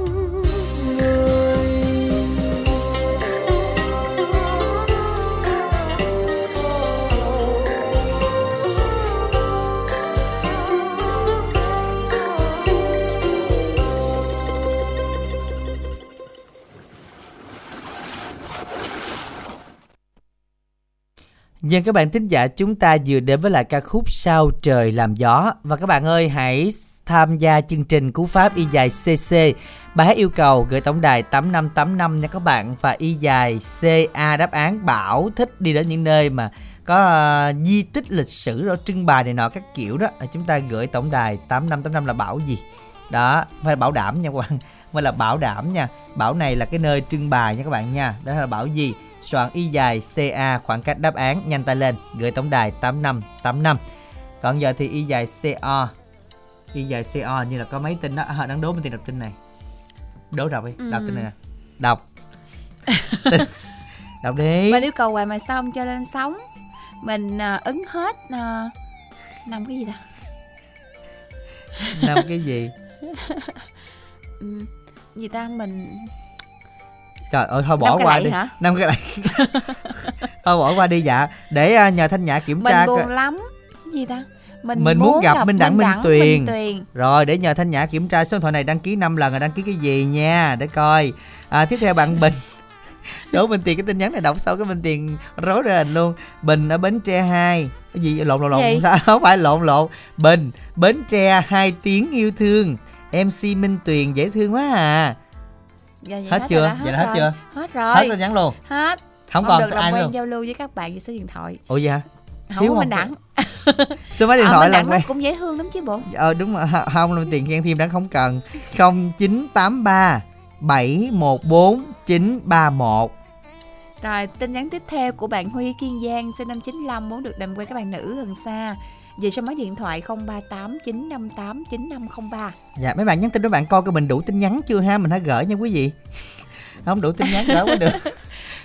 người. Và các bạn thính giả, chúng ta vừa đến với lại ca khúc Sao Trời Làm Gió. Và các bạn ơi, hãy tham gia chương trình Cú Pháp Y dài xê xê. Bài hát yêu cầu gửi tổng đài tám năm tám năm nha các bạn. Và Y dài xê a đáp án Bảo thích đi đến những nơi mà có uh, di tích lịch sử đó, trưng bày này nọ các kiểu đó. Chúng ta gửi tổng đài tám năm tám năm là Bảo gì? Đó, phải bảo đảm nha các bạn. mới là bảo đảm nha. Bảo này là cái nơi trưng bày nha các bạn nha. Đó là bảo gì? Soạn y dài xê a khoảng cách đáp án, nhanh tay lên, gửi tổng đài tám năm tám năm. Còn giờ thì y dài xê o, y dài xê o như là có mấy tin đó. Đang đố mình tin đọc tin này. Đố đọc đi, đọc ừ. tin này nè. Đọc tin. Đọc đi. Mà yêu cầu hoài mà sao không cho lên sóng. Mình uh, ứng hết uh, năm cái gì ta? Năm cái gì? Gì ta mình. Trời ơi thôi bỏ qua đi. Hả? Năm cái lạy. Thôi bỏ qua đi dạ. Để uh, nhờ Thanh Nhã kiểm tra. Mình buồn cơ. lắm. Gì ta? Mình, mình muốn, muốn gặp, gặp Minh Đặng, Minh Tuyền. Tuyền Rồi để nhờ Thanh Nhã kiểm tra số điện thoại này đăng ký năm lần rồi, đăng ký cái gì nha. Để coi à, tiếp theo bạn Bình. Đố Minh Tiền cái tin nhắn này đọc sau cái Minh Tiền rối ra hình luôn. Bình ở Bến Tre hai. Cái gì lộn lộn lộn Không phải lộn lộn Bình Bến Tre hai tiếng yêu thương. em xê Minh Tuyền dễ thương quá à. Dạ, vậy hết, hết chưa? Hết vậy là hết rồi. chưa? Hết rồi. Hết tin nhắn luôn. Hết. Không, không còn ai nữa. Giao lưu với các bạn với số điện thoại. Ủa vậy hả? Không có Minh Đặng. Số máy điện thoại à, là cũng dễ thương lắm chứ bộ. Ờ đúng rồi, không làm tiền khen thêm đáng không cần. không chín tám ba bảy một bốn chín ba một. Rồi tin nhắn tiếp theo của bạn Huy Kiên Giang sinh năm chín lăm, muốn được làm quen các bạn nữ gần xa. Về số máy điện thoại không ba tám chín năm tám chín năm không ba. Dạ mấy bạn nhắn tin với bạn coi coi mình đủ tin nhắn chưa ha, mình hãy gửi nha quý vị. Không đủ tin nhắn gửi mới được.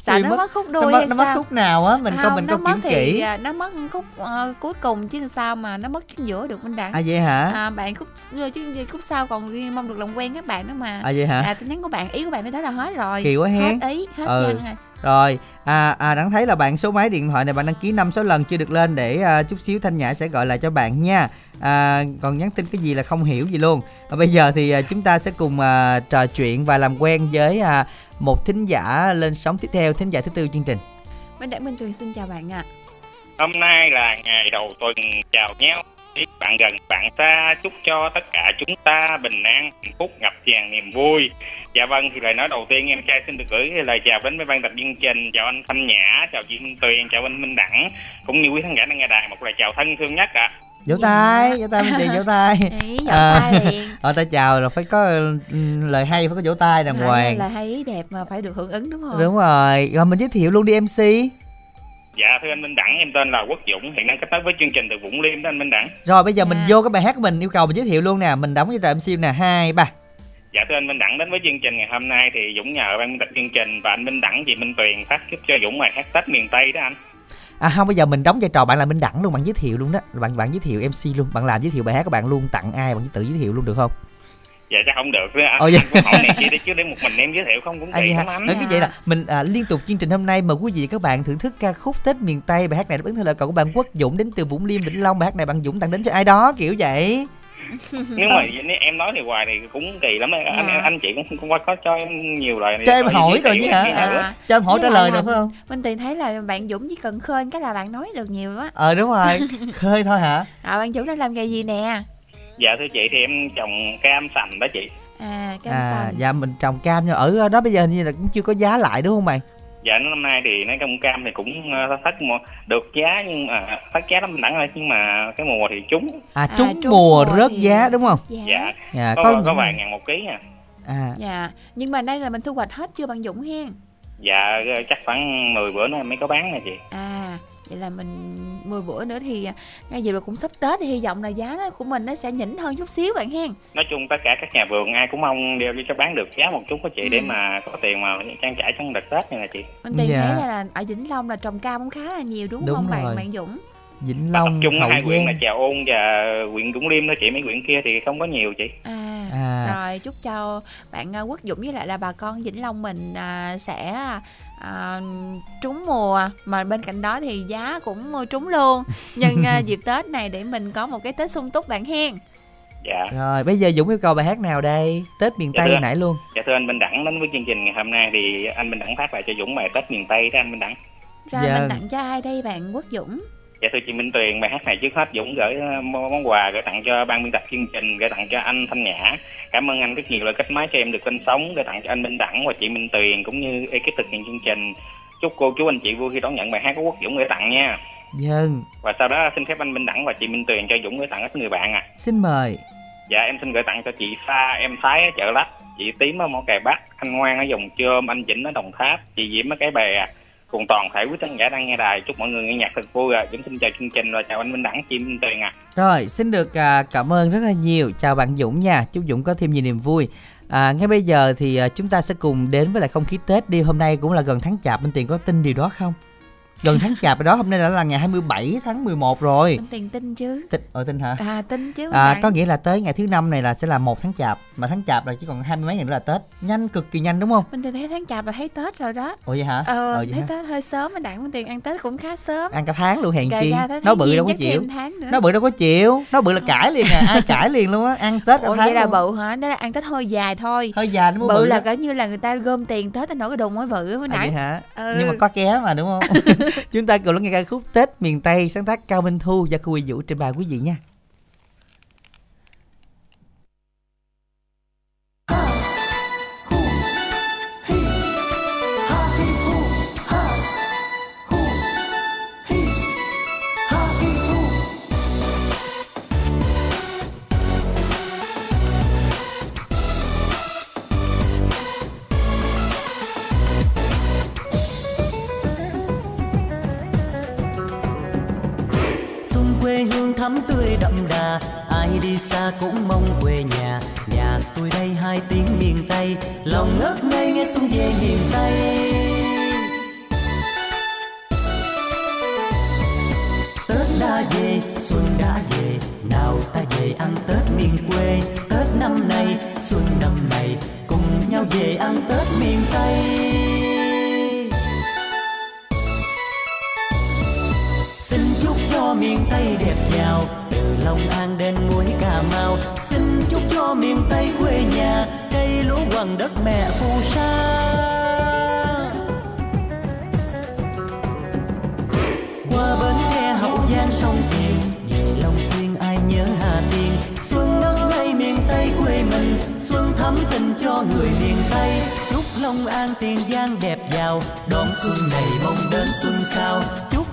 Tại nó mất, mất khúc đuôi nó mất, hay nó sao? Nó mất khúc nào á, mình không, không mình không kiểm thì, kỹ. Nó mất khúc uh, cuối cùng chứ sao mà nó mất khúc giữa được Minh Đặng. À vậy hả? À, bạn khúc chứ khúc sau còn mong được làm quen các bạn đó mà. À vậy hả? À, tin nhắn của bạn, ý của bạn tới đó là hết rồi. Kỳ quá hen. Hết ý, hết ừ. văn rồi. Rồi, à, à Đặng thấy là bạn số máy điện thoại này bạn đăng ký năm sáu lần chưa được lên để à, chút xíu Thanh Nhã sẽ gọi lại cho bạn nha. À, còn nhắn tin cái gì là không hiểu gì luôn. À, bây giờ thì à, chúng ta sẽ cùng à, trò chuyện và làm quen với à, một thính giả lên sóng tiếp theo, thính giả thứ tư chương trình. Minh Đặng Minh Tuyền xin chào bạn ạ. À. Hôm nay là ngày đầu tuần, chào nhau. Bạn gần bạn xa, chúc cho tất cả chúng ta bình an, hạnh phúc, ngập tràn niềm vui. Dạ vâng, thì lời nói đầu tiên em trai xin được gửi lời chào đến với ban tập chương trình. Chào anh Thanh Nhã, chào chị Minh Tuyền, chào anh Minh Đặng, cũng như quý khán giả đang nghe đài, một lời chào thân thương nhất ạ. À. Vỗ tay, vỗ tay Minh Tuyền, vỗ tay. Ý, vỗ tay liền. Ờ, ta chào là phải có lời hay, phải có vỗ tay đàng hoàng. Lời hay ý đẹp mà phải được hưởng ứng đúng không? Đúng rồi, rồi mình giới thiệu luôn đi em xê. Dạ thưa anh Minh Đặng, em tên là Quốc Dũng, hiện đang kết nối với chương trình từ Vũng Liêm đó anh Minh Đặng. Rồi bây giờ yeah. mình vô cái bài hát của mình, yêu cầu mình giới thiệu luôn nè, mình đóng với trò em xê nè, hai, ba. Dạ thưa anh Minh Đặng, đến với chương trình ngày hôm nay thì Dũng nhờ ban tập chương trình và anh Minh Đặng chị Minh Tuyền phát giúp cho Dũng bài hát Tết miền Tây đó anh. À không, bây giờ mình đóng vai trò bạn là Minh Đặng luôn, bạn giới thiệu luôn đó, bạn bạn giới thiệu em xê luôn, bạn làm giới thiệu bài hát của bạn luôn, tặng ai bạn tự giới thiệu luôn được không? Dạ chắc không được nữa anh. Ồ, dạ. Anh hỏi này chị để chứ để một mình em giới thiệu không cũng kỳ lắm anh. Nói cái vậy là mình à, liên tục chương trình hôm nay mời quý vị các bạn thưởng thức ca khúc Tết miền Tây, bài hát này đáp ứng theo lời cầu của bạn Quốc Dũng đến từ Vũng Liêm, Vĩnh Long. Bài hát này bạn Dũng tặng đến cho ai đó kiểu vậy. Nhưng mà em nói thì hoài thì cũng kỳ lắm anh, à. anh chị cũng không có cho em nhiều lời này. Cho em hỏi rồi chứ hả? À. Cho em hỏi nhưng trả lời được phải không? Mình thì thấy là bạn Dũng chỉ cần khơi cái là bạn nói được nhiều quá. Ờ đúng rồi, khơi thôi hả? À bạn Dũng đã làm nghề gì nè? Dạ thưa chị thì em trồng cam sành đó chị. À cam à, sành. Dạ mình trồng cam nhưng ở đó bây giờ hình như là cũng chưa có giá lại đúng không mày? Dạ năm nay thì nói trồng cam thì cũng thất được giá nhưng mà thất giá lắm đẳng thôi, nhưng mà cái mùa thì trúng. À trúng, à, trúng mùa, mùa rớt thì... giá đúng không? Dạ. Dạ. dạ có có, có vài ngàn một ký à. À. Dạ nhưng mà đây là mình thu hoạch hết chưa bạn Dũng hen? Dạ chắc khoảng mười bữa nữa mới có bán nè chị. À. Vậy là mình mười bữa nữa thì ngay vậy là cũng sắp Tết, thì hy vọng là giá của mình nó sẽ nhỉnh hơn chút xíu bạn hen. Nói chung tất cả các nhà vườn ai cũng mong đều cho bán được giá một chút đó chị, ừ. để mà có tiền mà trang trải trong đợt Tết này nè chị. Mình tìm dạ. thấy là ở Vĩnh Long là trồng cam cũng khá là nhiều đúng, đúng không rồi. bạn bạn Dũng? Vĩnh Long, Hậu Giang, hai huyện là Trà Ôn và huyện Vũng Liêm đó chị, mấy huyện kia thì không có nhiều chị. À, à. Rồi chúc cho bạn Quốc Dũng với lại là bà con Vĩnh Long mình sẽ à, trúng mùa, mà bên cạnh đó thì giá cũng trúng luôn. Nhân dịp Tết này để mình có một cái Tết sung túc bạn hen. Dạ. Rồi bây giờ Dũng yêu cầu bài hát nào đây? Tết miền dạ Tây nãy luôn. Dạ thưa anh Minh Đặng, đến với chương trình ngày hôm nay thì anh Minh Đặng phát lại cho Dũng bài Tết miền Tây đó anh Minh Đặng. Rồi dạ. mình tặng cho ai đây bạn Quốc Dũng? Dạ thưa chị Minh Tuyền, bài hát này trước hết Dũng gửi món quà, gửi tặng cho ban biên tập chương trình, gửi tặng cho anh Thanh Nhã. Cảm ơn anh rất nhiều lời kết máy cho em được lên sóng, gửi tặng cho anh Minh Đặng và chị Minh Tuyền cũng như ekip thực hiện chương trình. Chúc cô chú anh chị vui khi đón nhận bài hát của Quốc Dũng gửi tặng nha. Vâng. Và sau đó xin phép anh Minh Đặng và chị Minh Tuyền cho Dũng gửi tặng các người bạn ạ. À. Xin mời. Dạ em xin gửi tặng cho chị Sa, em Thái ở Chợ Lách, chị Tím ở Mỏ Cày Bắc, anh Ngoan ở Dòng Chôm, anh Vĩnh ở Đồng Tháp, chị Diễm ở Cái Bè, cùng toàn thể quý khán giả đang nghe đài. Chúc mọi người nghe nhạc thật vui. Chúng xin chào chương trình và chào anh Minh Đặng, chị Minh Tuyền ạ. À. Rồi, xin được cảm ơn rất là nhiều. Chào bạn Dũng nha. Chúc Dũng có thêm nhiều niềm vui. À, ngay bây giờ thì chúng ta sẽ cùng đến với lại không khí Tết đi. Hôm nay cũng là gần tháng Chạp, Minh Tuyền có tin điều đó không? Gần tháng Chạp đó, hôm nay đã là ngày hai mươi bảy tháng mười một rồi. Minh Tuyền tin chứ? Tin, ờ tin hả? À tin chứ. À này, có nghĩa là tới ngày thứ năm này là sẽ là một tháng Chạp, mà tháng Chạp là chỉ còn hai mươi mấy ngày nữa là Tết. Nhanh cực kỳ nhanh đúng không? Minh Tuyền thấy tháng Chạp là thấy Tết rồi đó. Ồ vậy hả? Ờ, ờ vậy thấy hả? Tết hơi sớm, mình đặng Minh Tuyền ăn Tết cũng khá sớm. Ăn cả tháng luôn hèn chi. Nó bự đâu có chịu. Nó bự đâu có chịu. Nó bự là cãi liền à, ai cãi liền luôn á, ăn Tết cả tháng. Vậy là bự hả? Đó là ăn Tết hơi dài thôi. Hơi dài đúng không? Bự là cỡ như là người ta gom tiền Tết ăn nổi cái đùng mới bự mới nãy. Nhưng mà có ké mà đúng không? Chúng ta cùng lắng nghe ca khúc Tết miền Tây sáng tác Cao Minh Thu và Khuê Vũ trình bày quý vị nha. Thắm tươi đậm đà, ai đi xa cũng mong quê nhà. Nhà tôi đây hai tiếng miền Tây, lòng ngất ngây nghe xuân về miền Tây. Tết đã về, xuân đã về, nào ta về ăn Tết miền quê. Tết năm nay, xuân năm nay, cùng nhau về ăn Tết miền Tây. Xin chúc cho miền Tây đẹp giàu, từ Long An đến mũi Cà Mau. Xin chúc cho miền Tây quê nhà, cây lúa quằn đất mẹ phù sa. Qua Bến Tre, Hậu Giang, sông Tiền, về Long Xuyên ai nhớ Hà Tiên. Xuân ngất ngây miền Tây quê mình, xuân thắm tình cho người miền Tây. Chúc Long An, Tiền Giang đẹp giàu, đón xuân này mong đến xuân sau.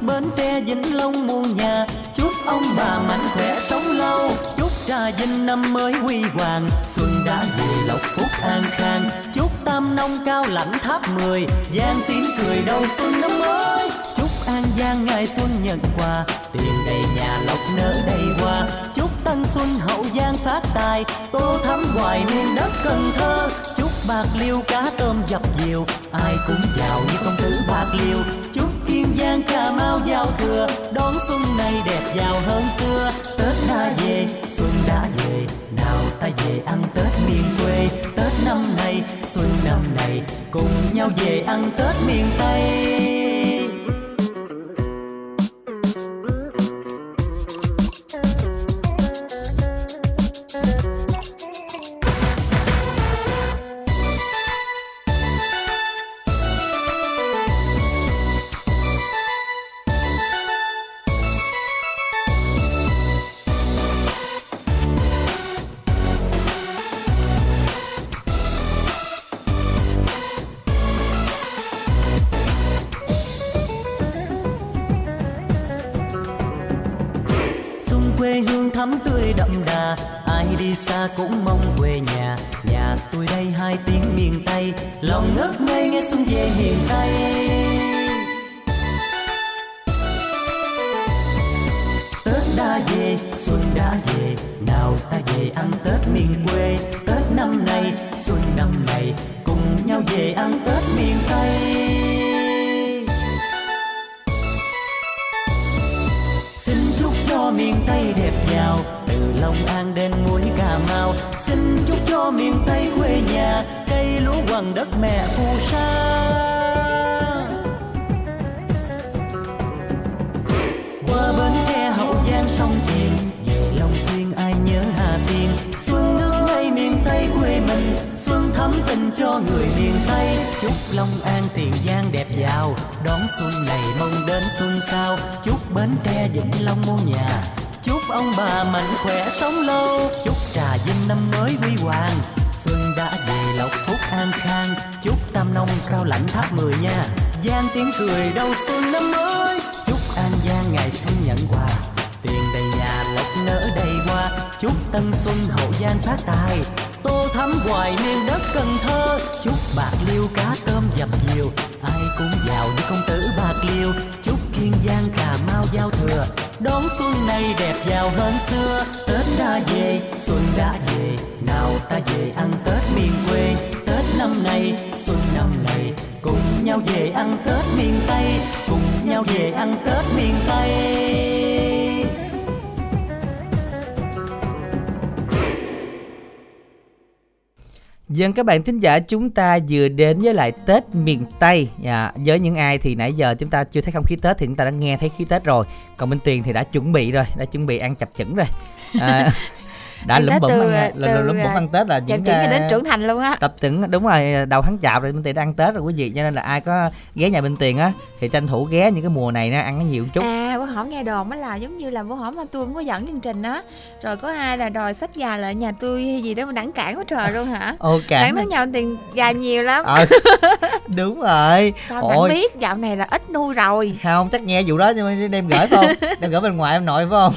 Bến Tre, Vĩnh Long muôn nhà, chúc ông bà mạnh khỏe sống lâu. Chúc Trà Vinh năm mới huy hoàng, xuân đã về lộc phúc an khang. Chúc Tam Nông, Cao Lãnh, Tháp Mười, Giang tiếng cười đầu xuân năm mới. Chúc An Giang ngày xuân nhận quà, tiền đầy nhà lộc nở đầy hoa. Chúc Tân Xuân, Hậu Giang phát tài, tô thắm hoài miền đất Cần Thơ. Chúc Bạc Liêu cá tôm dập dìu, ai cũng giàu như công tử Bạc Liêu. Chúc Kiên Giang, Cà Mau giao thừa, đón xuân này đẹp giàu hơn xưa. Tết đã về, xuân đã về, nào ta về ăn Tết miền quê. Tết năm nay, xuân năm nay, cùng nhau về ăn Tết miền Tây. Cũng mong quê nhà, nhà tôi đây hai tiếng miền Tây, lòng ngất ngây nghe xuân về miền Tây. Tết đã về, xuân đã về, nào ta về ăn Tết miền quê. Tết năm nay, xuân năm nay, cùng nhau về ăn Tết miền Tây. Xin chúc cho miền Tây đẹp giàu, từ Long An đến mũi Cà Mau. Xin chúc cho miền Tây quê nhà, cây lúa quằn đất mẹ phù sa. Qua Bến Tre, Hậu Giang, sông Tiền, về Long Xuyên ai nhớ Hà Tiên. Xuân ngất ngây miền Tây quê mình, xuân thắm tình cho người miền Tây. Chúc Long An, Tiền Giang đẹp giàu, đón xuân này mong đến xuân sau. Chúc Bến Tre, Vĩnh Long muôn nhà, chúc ông bà mạnh khỏe sống lâu. Chúc Trà Vinh năm mới huy hoàng, xuân đã về lộc phúc an khang. Chúc Tam Nông, Cao Lãnh, Tháp Mười nha, Giang tiếng cười đầu xuân năm mới. Chúc An Giang ngày xuân nhận quà, tiền đầy nhà lộc nở đầy hoa. Chúc Tân Xuân Hậu Giang phát tài, tô thắm hoài miền đất Cần Thơ. Chúc Bạc Liêu cá tôm dập nhiều, ai cũng giàu như công tử Bạc Liêu. Chúc Kiên Giang Cà Mau giao thừa, đón xuân này đẹp giàu hơn xưa. Tết đã về, xuân đã về, nào ta về ăn Tết miền quê. Tết năm nay, xuân năm nay, cùng nhau về ăn Tết miền Tây, cùng nhau về ăn Tết miền Tây. Dân các bạn thính giả, chúng ta vừa đến với lại Tết miền Tây. À, với những ai thì nãy giờ chúng ta chưa thấy không khí Tết thì chúng ta đã nghe thấy khí Tết rồi. Còn Minh Tuyền thì đã chuẩn bị rồi, đã chuẩn bị ăn chập chững rồi. À, đã lủng bẩm ăn, lủng bẩm ăn Tết là những cái đến trưởng thành luôn á. Tập tưởng đúng rồi, đầu tháng Chạp rồi Minh Tuyền đã ăn Tết rồi quý vị, cho nên là ai có ghé nhà Minh Tuyền á thì tranh thủ ghé những cái mùa này nó ăn nó nhiều một chút. À, Bố Hổm nghe đồn á là giống như là Bố Hổm mà tôi cũng có dẫn chương trình á, rồi có ai là đòi sách gà lại nhà tôi hay gì đó mà đẳng cản quá trời luôn hả? Ô cản. Đẳng nói nhau tiền gà nhiều lắm. Ờ, đúng rồi. Sao bạn biết dạo này là ít nuôi rồi? Không, chắc nghe vụ đó nên đem gửi phải không? Đem gửi bên ngoài em nội phải không?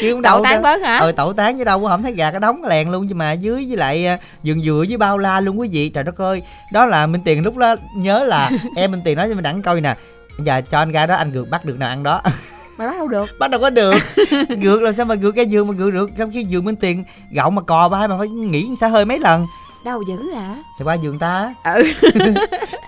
Chứ không đâu. Tán bớt hả? Ừ, tẩu tán với đâu Bố Hổm thấy gà cái đóng lèn luôn, nhưng mà dưới với lại giường dừa với bao la luôn quý vị. Trời đất ơi. Đó là Minh Tiền lúc đó nhớ là em Minh Tiền nói cho mình đẳng coi nè. Giờ cho anh ra đó anh gượt bắt được nào ăn đó. Mà bắt đâu được. Bắt đâu có được. Gượt làm sao mà gượt cái giường mà gượt được. Trong khi giường Minh Tiền gậu mà cò bay mà phải nghỉ xả hơi mấy lần. Đâu dữ hả? Thì ba giường ta. Ừ.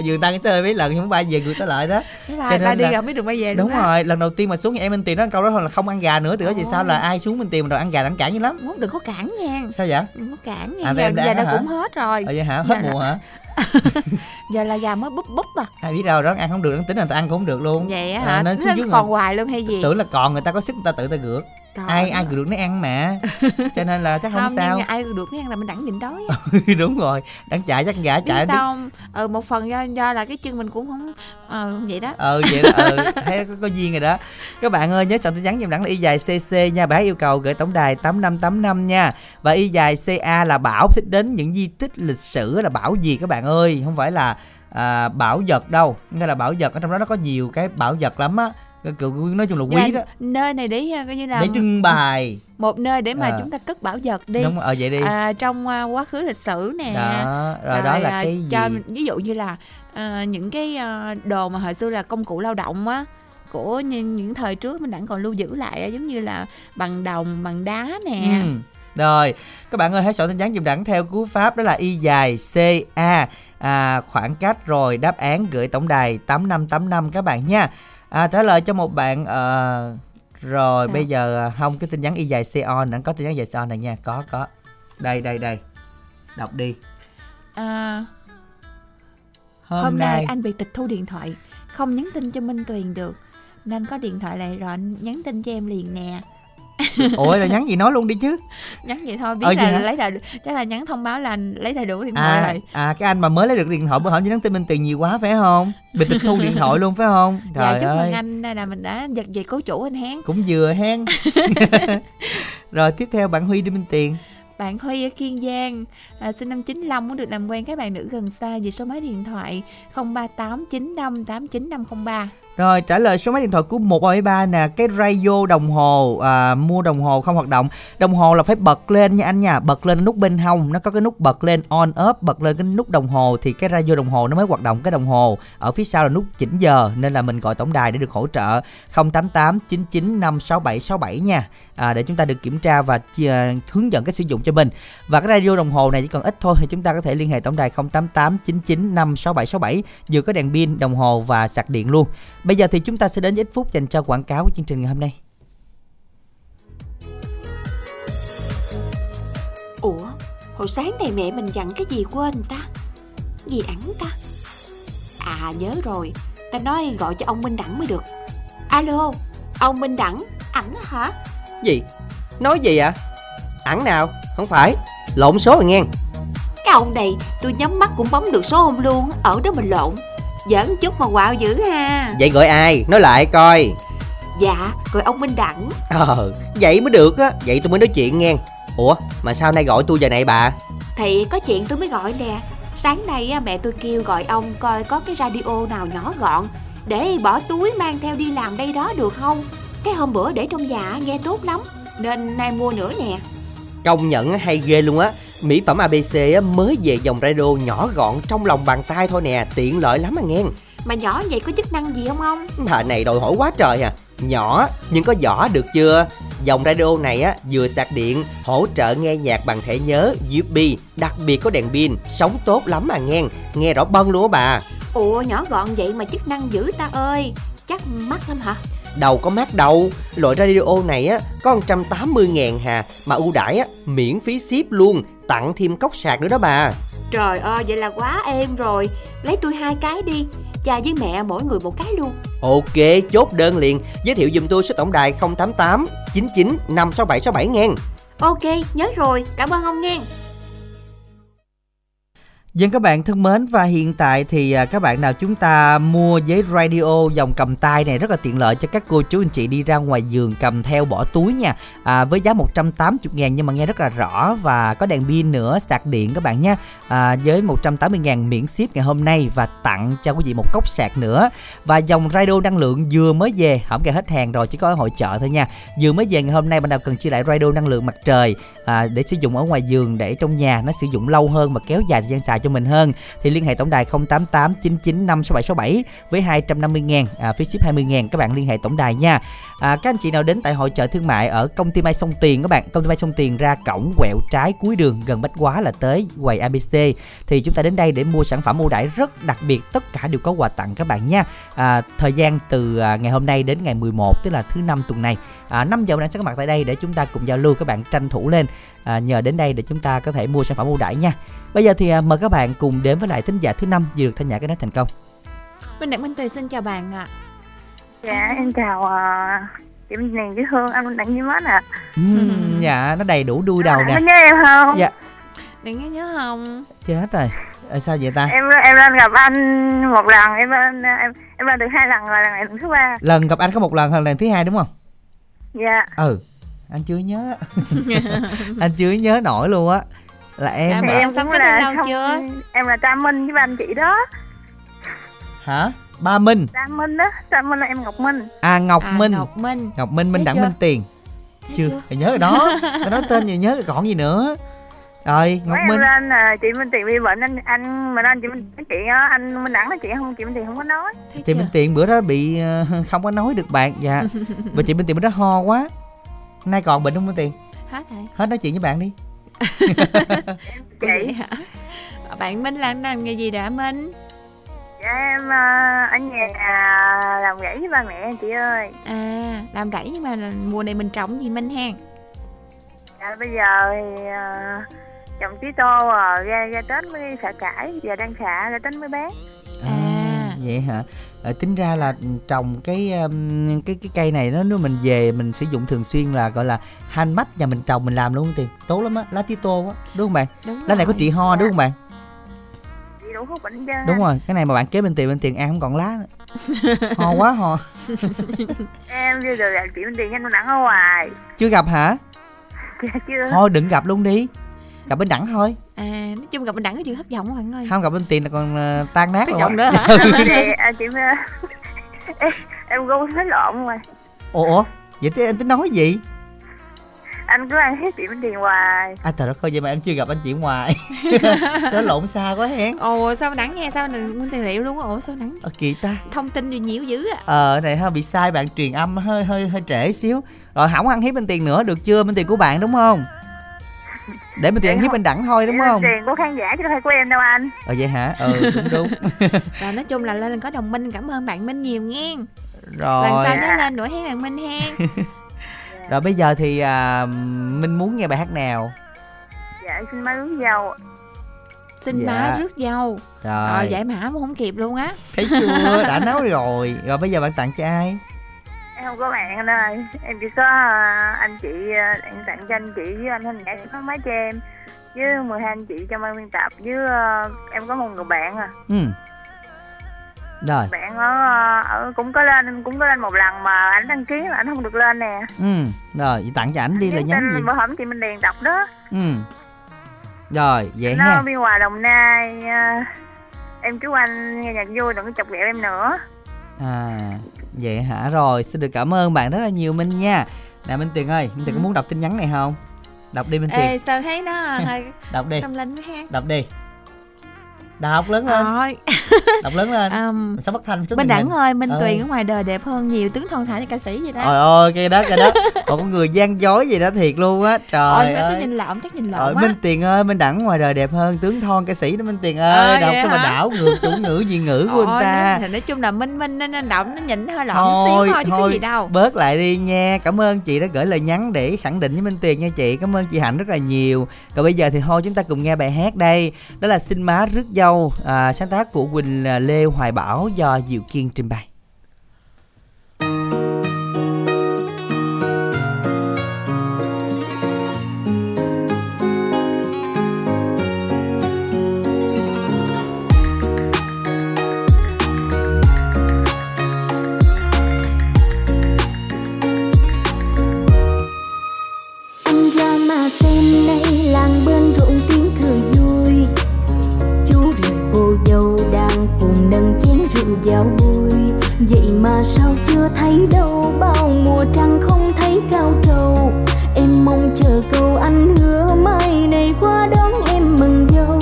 Giường ta cái xả hơi mấy lần nhưng ba về gượt ta lại đó. Ba, ba đi là... gặp biết được ba về đúng, đúng rồi. Lần đầu tiên mà xuống nhà em Minh Tiền nói câu đó thôi là không ăn gà nữa. Từ đó về sau là ai xuống Minh Tiền mà đòi ăn gà đẳng cản dữ lắm. Đừng có cản nha. Sao vậy? Đừng có cản nha. À, giờ em giờ đã cũng hết rồi. Ờ vậy hả? Hết mùa hả? Giờ là gà mới búp búp à. Ai biết đâu đó ăn không được, tính là người ta ăn cũng không được luôn. Vậy á hả? À, nó còn hoài luôn hay gì? Tưởng là còn người ta có sức người ta tự ta gượt. Trời ai ai gượt được nó ăn mà. Cho nên là chắc không, không sao. Không, ai gượt được nó ăn là mình đẳng nhịn đói. Đúng rồi, đẳng chạy chắc gà chạy. Sao không? Ừ, một phần do do là cái chân mình cũng không ờ vậy đó. Ờ vậy đó, ừ, thấy có, có duyên rồi đó. Các bạn ơi nhớ soạn tin nhắn giùm Đẳng là y dài xê xê nha, bác yêu cầu gửi tổng đài tám năm tám năm nha. Và y dài xê a là Bảo thích đến những di tích lịch sử là bảo gì các bạn ơi, không phải là à, bảo vật đâu, nghĩa là bảo vật ở trong đó nó có nhiều cái bảo vật lắm á. Nói chung là quý là đó. Nơi này để coi như là để trưng bày một nơi để mà à. chúng ta cất bảo vật đi. Đúng rồi, ờ, vậy đi. À, trong quá khứ lịch sử nè. Đó, rồi, rồi đó là cái gì? Cho, ví dụ như là à, những cái đồ mà hồi xưa là công cụ lao động á của những thời trước mình đã còn lưu giữ lại, giống như là bằng đồng, bằng đá nè. Ừ. Rồi, các bạn ơi hãy soạn tin nhắn giùm Đẳng theo cú pháp đó là y dài ca à, khoảng cách rồi đáp án gửi tổng đài tám năm tám năm các bạn nha. À, trả lời cho một bạn uh, rồi. Sao? Bây giờ không, cái tin nhắn y dài co nó có tin nhắn dài co này nha, có có đây đây đây đọc đi. À, hôm, hôm nay... nay anh bị tịch thu điện thoại, không nhắn tin cho Minh Tuyền được nên có điện thoại lại rồi anh nhắn tin cho em liền nè. Ủa là nhắn gì nói luôn đi chứ. Nhắn vậy thôi biết. Ờ, là hả? Lấy đời chắc là nhắn thông báo là lấy đầy đủ điện thoại à, rồi. À cái anh mà mới lấy được điện thoại bữa hổm nhắn tin Minh Tiền nhiều quá phải không, bị tịch thu điện thoại luôn phải không. Trời dạ, chúc ơi. Mừng anh là mình đã giật về cố chủ anh hén. Cũng vừa hén. Rồi tiếp theo bạn Huy đi Minh Tiền. Bạn Huy ở Kiên Giang à, sinh năm chín lăm muốn được làm quen các bạn nữ gần xa về số máy điện thoại không ba tám chín năm tám chín năm không ba. Rồi trả lời số máy điện thoại của một ba ba nè, cái radio đồng hồ à, mua đồng hồ không hoạt động. Đồng hồ là phải bật lên nha anh nha, bật lên nút bên hông, nó có cái nút bật lên on off, bật lên cái nút đồng hồ thì cái radio đồng hồ nó mới hoạt động. Cái đồng hồ ở phía sau là nút chỉnh giờ nên là mình gọi tổng đài để được hỗ trợ không tám tám chín chín năm sáu bảy sáu bảy nha. À, để chúng ta được kiểm tra và uh, hướng dẫn cách sử dụng cho mình. Và cái radio đồng hồ này chỉ còn ít thôi thì chúng ta có thể liên hệ tổng đài không tám tám chín chín năm sáu bảy sáu bảy, vừa có đèn pin, đồng hồ và sạc điện luôn. Bây giờ thì chúng ta sẽ đến ít phút dành cho quảng cáo của chương trình ngày hôm nay. Ủa, hồi sáng này mẹ mình dặn cái gì quên ta? Gì ẵn ta? À nhớ rồi, ta nói gọi cho ông Minh Đặng mới được. Alo, ông Minh Đặng, ẵn hả? Gì? Nói gì ạ? Ẵn nào? Không phải, lộn số rồi nghe. Cái ông này, tôi nhắm mắt cũng bấm được số ông luôn, ở đó mình lộn. Giỡn chút mà quạo dữ ha. Vậy gọi ai? Nói lại coi. Dạ, gọi ông Minh Đặng. Ờ, vậy mới được á, vậy tôi mới nói chuyện nghe. Ủa, mà sao nay gọi tôi giờ này bà? Thì có chuyện tôi mới gọi nè. Sáng nay á, mẹ tôi kêu gọi ông coi có cái radio nào nhỏ gọn để bỏ túi mang theo đi làm đây đó được không? Cái hôm bữa để trong nhà nghe tốt lắm nên nay mua nữa nè. Công nhận hay ghê luôn á. Mỹ phẩm a bê xê mới về dòng radio nhỏ gọn trong lòng bàn tay thôi nè, tiện lợi lắm à nghe. Mà nhỏ vậy có chức năng gì không ông? Bà này đòi hỏi quá trời à. Nhỏ nhưng có vỏ được chưa? Dòng radio này á vừa sạc điện, hỗ trợ nghe nhạc bằng thẻ nhớ u ét bê, đặc biệt có đèn pin, sống tốt lắm à nghe, nghe rõ bâng luôn á bà. Ủa nhỏ gọn vậy mà chức năng dữ ta ơi, chắc mắc lắm hả? Đâu có mắc đâu, loại radio này á có một trăm tám mươi ngàn hà, mà ưu đãi á miễn phí ship luôn, tặng thêm cốc sạc nữa đó bà. Trời ơi, vậy là quá êm rồi, lấy tôi hai cái đi, cha với mẹ mỗi người một cái luôn. Ok, chốt đơn liền, giới thiệu giùm tôi số tổng đài không tám tám chín chín năm sáu bảy sáu bảy nghe. Ok, nhớ rồi, cảm ơn ông nghe. Dân các bạn thân mến, và hiện tại thì các bạn nào chúng ta mua giấy radio dòng cầm tay này rất là tiện lợi cho các cô chú anh chị đi ra ngoài vườn cầm theo bỏ túi nha, à, với giá một trăm tám mươi ngàn nhưng mà nghe rất là rõ và có đèn pin nữa, sạc điện các bạn nha, à, với một trăm tám mươi ngàn miễn ship ngày hôm nay và tặng cho quý vị một cốc sạc nữa. Và dòng radio năng lượng vừa mới về, không kể hết hàng rồi, chỉ có ở hội chợ thôi nha, vừa mới về ngày hôm nay. Bạn nào cần chia lại radio năng lượng mặt trời à, để sử dụng ở ngoài vườn, để trong nhà nó sử dụng lâu hơn và kéo dài thời gian xài cho mình hơn, thì liên hệ tổng đài không tám tám chín chín năm sáu bảy sáu bảy với hai trăm năm mươi ngàn, à, phí ship hai mươi ngàn các bạn liên hệ tổng đài nha. À, các anh chị nào đến tại hội chợ thương mại ở công ty Mai Sông Tiền các bạn, công ty Mai Sông Tiền ra cổng quẹo trái cuối đường gần Bách Hóa là tới quầy a bê xê, thì chúng ta đến đây để mua sản phẩm ưu đãi rất đặc biệt, tất cả đều có quà tặng các bạn nha. À, thời gian từ ngày hôm nay đến ngày mười một, tức là thứ năm tuần này, à, năm giờ mình sẽ có mặt tại đây để chúng ta cùng giao lưu, các bạn tranh thủ lên, à, nhờ đến đây để chúng ta có thể mua sản phẩm ưu đãi nha. Bây giờ thì à, mời các bạn cùng đến với lại thính giả thứ năm vừa được Thanh Nhã cái nói thành công. Minh Đặng, Minh Tuyền xin chào bạn ạ. À. Dạ em chào à, chị Minh Đặng với Hương, anh Minh Đặng với Mến ạ. Dạ nó đầy đủ đuôi đầu nè. Đừng nghe em không? Dạ. Đừng nghe nhớ không? Chết rồi. À, sao vậy ta? Em em lên gặp anh một lần, em lên em em lên được hai lần rồi, lần này lần thứ ba. Lần gặp anh có một lần, lần này thứ hai đúng không? Dạ. Ừ. Anh chưa nhớ. Anh chưa nhớ nổi luôn á. Là em thì em sống với nhau chưa? Em là Trà Minh với anh chị đó. Hả? Ba Minh. Trà Minh đó, Trà Minh là em Ngọc Minh. À Ngọc à, Minh. Ngọc Minh. Ngọc Minh, Minh Đặng, Minh Tiền. Chưa, phải nhớ rồi đó. Nó nói tên gì nhớ còn gì nữa. Rồi, Ngọc Minh. Lên là chị Minh Tiền bị bệnh, anh anh mà anh chị Minh chị á, anh Minh Đặng nói chị không, chị Minh Tiền không có nói. Thế chị chưa? Minh Tiền bữa đó bị không có nói được bạn. Dạ. Và chị Minh Tiền bữa đó ho quá. Nay còn bệnh không Minh Tiền? Hết rồi. Hết nói chuyện với bạn đi. Chị hả? Bạn Minh làm làm nghề gì đã Minh? Em uh, ở nhà làm rẫy với ba mẹ chị ơi. À, làm rẫy nhưng mà mùa này mình trồng gì Minh hen? À, bây giờ thì uh, trồng tí tô rồi, ra ra Tết mới xả cải, giờ đang xả ra Tết mới bán. À, à vậy hả? À, tính ra là trồng cái um, cái cái cây này nó nếu mình về mình sử dụng thường xuyên là gọi là handmade, nhà mình trồng mình làm luôn tiền, tốt lắm á, lá tí tô á, đúng không bạn? Đúng lá rồi. Này có trị ho đúng không bạn? Đúng rồi, cái này mà bạn kế bên Tiền bên Tiền ăn không còn lá nữa. Ho quá ho. Em chưa được gặp chị Bên Tiền, anh Đặng ở hoài. Chưa gặp hả? Chưa, chưa. Thôi đừng gặp luôn đi, gặp Bên Đẳng thôi. À, nói chung gặp Bên Đẳng có chữ thất vọng các bạn ơi. Không gặp Bên Tiền là còn uh, tan nát rồi. Thất nữa hả? Chị em gu thấy lộn rồi. Ủa, vậy thì em tính nói gì? Anh cứ ăn hết chị Minh Điền hoài. À trời đất ơi, vậy mà em chưa gặp anh chị ngoài. Sao lộn xa quá hén. Ồ sao Đắng nghe sao Minh Điền liệu luôn á. Ủa sao Đắng. Ờ kỳ ta. Thông tin gì nhiễu dữ á. Ờ này ha, bị sai bạn truyền âm hơi hơi hơi trễ xíu. Rồi không ăn hiếp Minh Điền nữa được chưa? Minh Điền của bạn đúng không? Để Minh Điền ăn hiếp Minh Đặng thôi đúng không? Minh Điền của khán giả chứ đâu phải của em đâu anh. Ờ vậy hả? Ừ đúng đúng. Rồi nói chung là lên có đồng minh, cảm ơn bạn Minh nhiều nghe. Rồi. Lần sau nhớ lên nữa hén bạn Minh hen. Rồi bây giờ thì à, Minh muốn nghe bài hát nào? Dạ xin má rước dâu. Xin dạ. Má rước dâu. Rồi à, vậy mà cũng không kịp luôn á. Thấy chưa, đã nói rồi. Rồi bây giờ bạn tặng cho ai? Em không có bạn anh ơi. Em chỉ có anh chị, em tặng cho anh chị với anh Thanh Nhã có máy cho em, với mười hai anh chị trong ban biên tập, với uh, em có một người bạn à. Ừ. Rồi. Bạn ở, ở cũng có lên cũng có lên một lần mà ảnh đăng ký mà ảnh không được lên nè. Ừ. Rồi vậy tặng cho ảnh đi là nhắn gì? Bảo hổm chị Minh Điền đọc đó. Ừ. Rồi vậy nó ha. Nó biên Hòa Đồng Nai. Em chú anh nghe nhạc vui đừng có chọc ghẹo em nữa. À vậy hả, rồi xin được cảm ơn bạn rất là nhiều Minh nha. Nè Minh Tuyền ơi, Minh Tuyền ừ. có muốn đọc tin nhắn này không? Đọc đi Minh Tuyền. Ê, sao thấy nó hơi đọc đi. Tâm linh ha. Đọc đi. Đọc lớn lên. Rồi. Đọc lớn lên. um, Sao bất thành chút Minh Đặng ơi, Minh ừ. Tuyền ở ngoài đời đẹp hơn nhiều, tướng thon thả như ca sĩ vậy đó. Trời ơi, cái đó cái đó. Còn có người gian dối gì đó thiệt luôn á. Trời ơi. Ôi, tôi nhìn lộn, chắc nhìn lộn quá. Minh Tuyền ơi, Minh Đặng ngoài đời đẹp hơn tướng thon ca sĩ đó Minh Tuyền ơi. Ờ, đọc cái mà đảo ngược chủ ngữ gì ngữ của anh ta. Thì nói chung là Minh Minh nên đọc nó nhỉnh hơi lộn xíu thôi chứ có gì đâu. Bớt lại đi nha. Cảm ơn chị đã gửi lời nhắn để khẳng định với Minh Tuyền nha chị. Cảm ơn chị Hạnh rất là nhiều. Còn bây giờ thì thôi chúng ta cùng nghe bài hát đây. Đó là Xin Má Rước Dâu, à, sáng tác của Quỳnh Lê Hoài Bảo do Diệu Kiên trình bày. Anh ra mà xem đây làng bên ruộng tiếng cười dâu đang cùng nâng chén rượu vào vui. Vậy mà sao chưa thấy đâu, bao mùa trăng không thấy cao trầu. Em mong chờ câu anh hứa mai này qua đón em mừng dâu.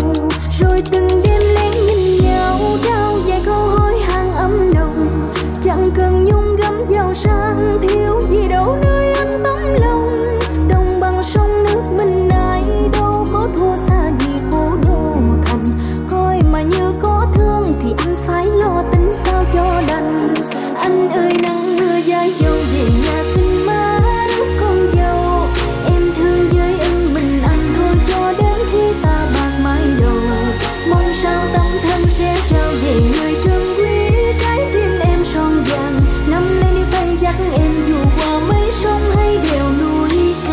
Rồi từng đêm lén nhìn nhau trao vài câu hối hang ấm nồng. Chẳng cần nhung gấm giàu sang thiếu gì đâu nơi anh tấm lòng. Đồng bằng sông nước mình nay đâu có thua xa gì phố đô thành. Mà như có thương thì anh phải lo tính sao cho đành. Anh ơi nắng mưa gió dâu về nhà xin má rước con dâu. Em thương với ân mình anh thôi cho đến khi ta bạc mái đầu. Mong sao tâm thân sẽ trao về người trân quý trái tim em son vàng. Nắm lấy níu tay dắt em dù qua mấy sông hay đèo núi cao.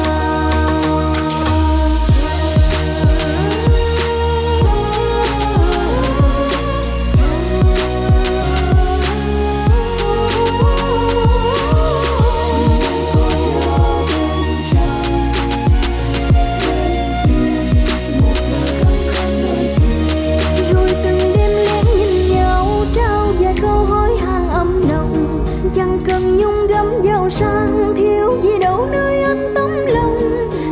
Sang thiếu gì đâu nơi anh tấm lòng.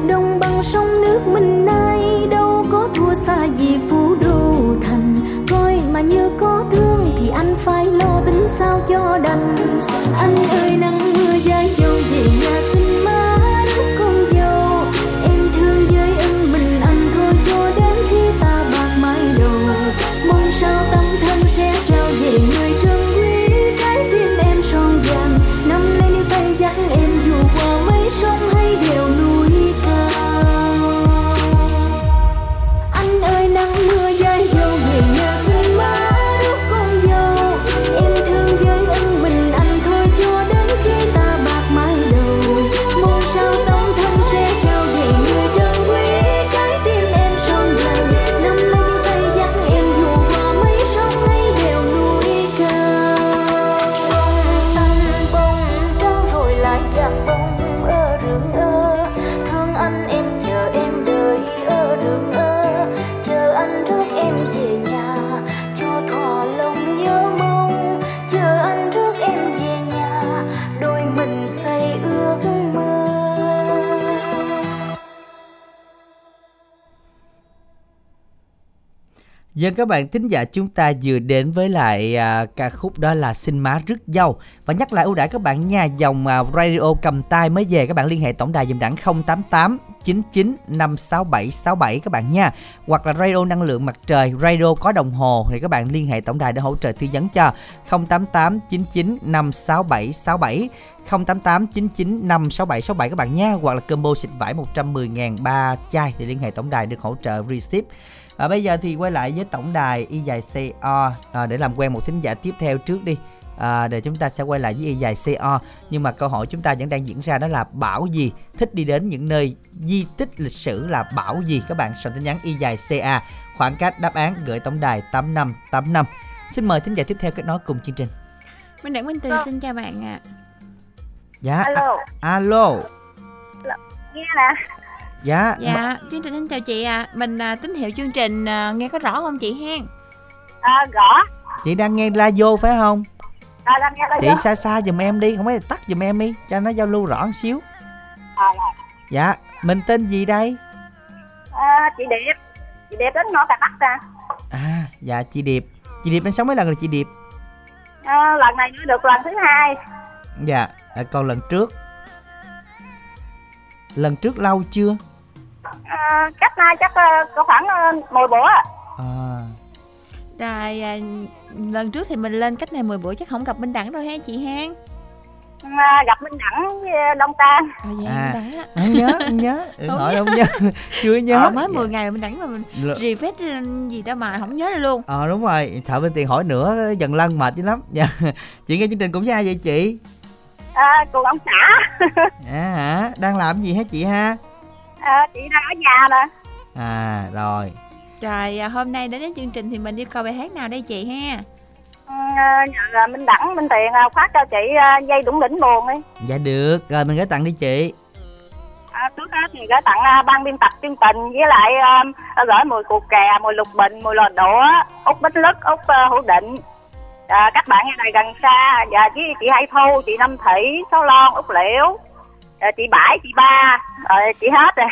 Đồng bằng sông nước mình nay đâu có thua xa gì phú đô thành. Coi mà như có thương thì anh phải lo tính sao cho đành. Anh ơi nắng mưa gió dâu về nhà xin má rước con dâu. Em thương với ân mình anh thôi cho đến khi ta bạc mái đầu. Mong sao tâm thân sẽ trao về người trân quý trái tim em son vàng. Dắt em dù qua mấy sông hay đèo núi cao. Anh ơi nắng mưa gió dâu về nhà xin má rước con dâu. Em thương với ân mình anh thôi cho đến khi ta bạc mái đầu. Mong sao tâm thân sẽ trao về người trân quý trái tim em son vàng. Nắm lấy đôi tay dắt em dù qua mấy sông hay đèo núi cao. Dạ bông ơ đường ơ, thương anh em chờ em đợi ơ đường ơ, chờ anh rước em về nhà, cho thỏa lòng nhớ mong, chờ anh rước em về nhà, đôi mình say ước mơ. Vâng các bạn thính giả, chúng ta vừa đến với lại à, ca khúc đó là Xin Má Rước Dâu. Và nhắc lại ưu đãi các bạn nha, dòng à, radio cầm tay mới về các bạn liên hệ tổng đài dùm Đẳng không tám tám chín chín năm sáu bảy sáu bảy các bạn nha. Hoặc là radio năng lượng mặt trời, radio có đồng hồ thì các bạn liên hệ tổng đài để hỗ trợ tư vấn cho không tám tám chín chín năm sáu bảy sáu bảy. không tám tám chín chín năm sáu bảy sáu bảy các bạn nha. Hoặc là combo xịt vải một trăm mười nghìn ba chai thì liên hệ tổng đài được hỗ trợ receive. À, bây giờ thì quay lại với tổng đài Y dài xê o à, để làm quen một thính giả tiếp theo trước đi. À, để chúng ta sẽ quay lại với Y dài xê o. Nhưng mà câu hỏi chúng ta vẫn đang diễn ra đó là bảo gì thích đi đến những nơi di tích lịch sử là bảo gì? Các bạn soạn tin nhắn Y dài xê a khoảng cách đáp án gửi tổng đài tám năm tám năm. Xin mời thính giả tiếp theo kết nối cùng chương trình. Minh Đặng Minh Tuyền xin chào bạn ạ. À. Dạ. Alo. A- alo. Nghe nè. Dạ. Dạ, chương trình xin chào chị ạ. À. Mình à, tín hiệu chương trình à, nghe có rõ không chị hen? À, rõ. Chị đang nghe la vô phải không? À, đang nghe la vô. Chị xa xa giùm em đi, không phải tắt giùm em đi cho nó giao lưu rõ một xíu. À, dạ. Dạ, Mình tên gì đây? À, chị Điệp. Chị Điệp đến Mỏ Cày Bắc ra. À, dạ chị Điệp. Chị Điệp đến sống mấy lần rồi chị Điệp? À, lần này được lần thứ hai. Dạ, à, còn lần trước? Lần trước lâu chưa? À, cách nay chắc có khoảng mười bữa. À. Rồi, à, lần trước thì mình lên cách này mười bữa chắc không gặp Minh Đặng đâu ha chị ha? À, gặp Minh Đặng Long Tan. À, dạ, à, anh nhớ, anh nhớ, hỏi không nhớ, chưa nhớ. Ờ, mới mười dạ. ngày mà Minh Đặng mà mình refresh gì đó mà không nhớ được luôn. Ờ à, đúng rồi, thợ bên tiền hỏi nữa dần lăn mệt dữ lắm. Dạ. Chị nghe chương trình cũng với ai vậy chị? À, cùng ông xã. À hả, đang làm gì hả chị ha? À, chị đang ở nhà nè. À rồi. Trời, hôm nay đến đến chương trình thì mình yêu cầu bài hát nào đây chị ha? Nhờ Minh Đặng, Minh Tuyền phát cho chị dây đủng đỉnh buồn đi. Dạ được, rồi mình gửi tặng đi chị. À, trước hết thì gửi tặng ban biên tập chương trình với lại gửi mùi cù kè, mùi lục bình, mùi lò đũa, Út Bích Lức, Út Hữu Định. À, các bạn nghe này gần xa, và với chị Hay Thu, chị Năm Thị, Sáu Lon, Út Liễu, chị Bãi, chị Ba, rồi chị hết rồi.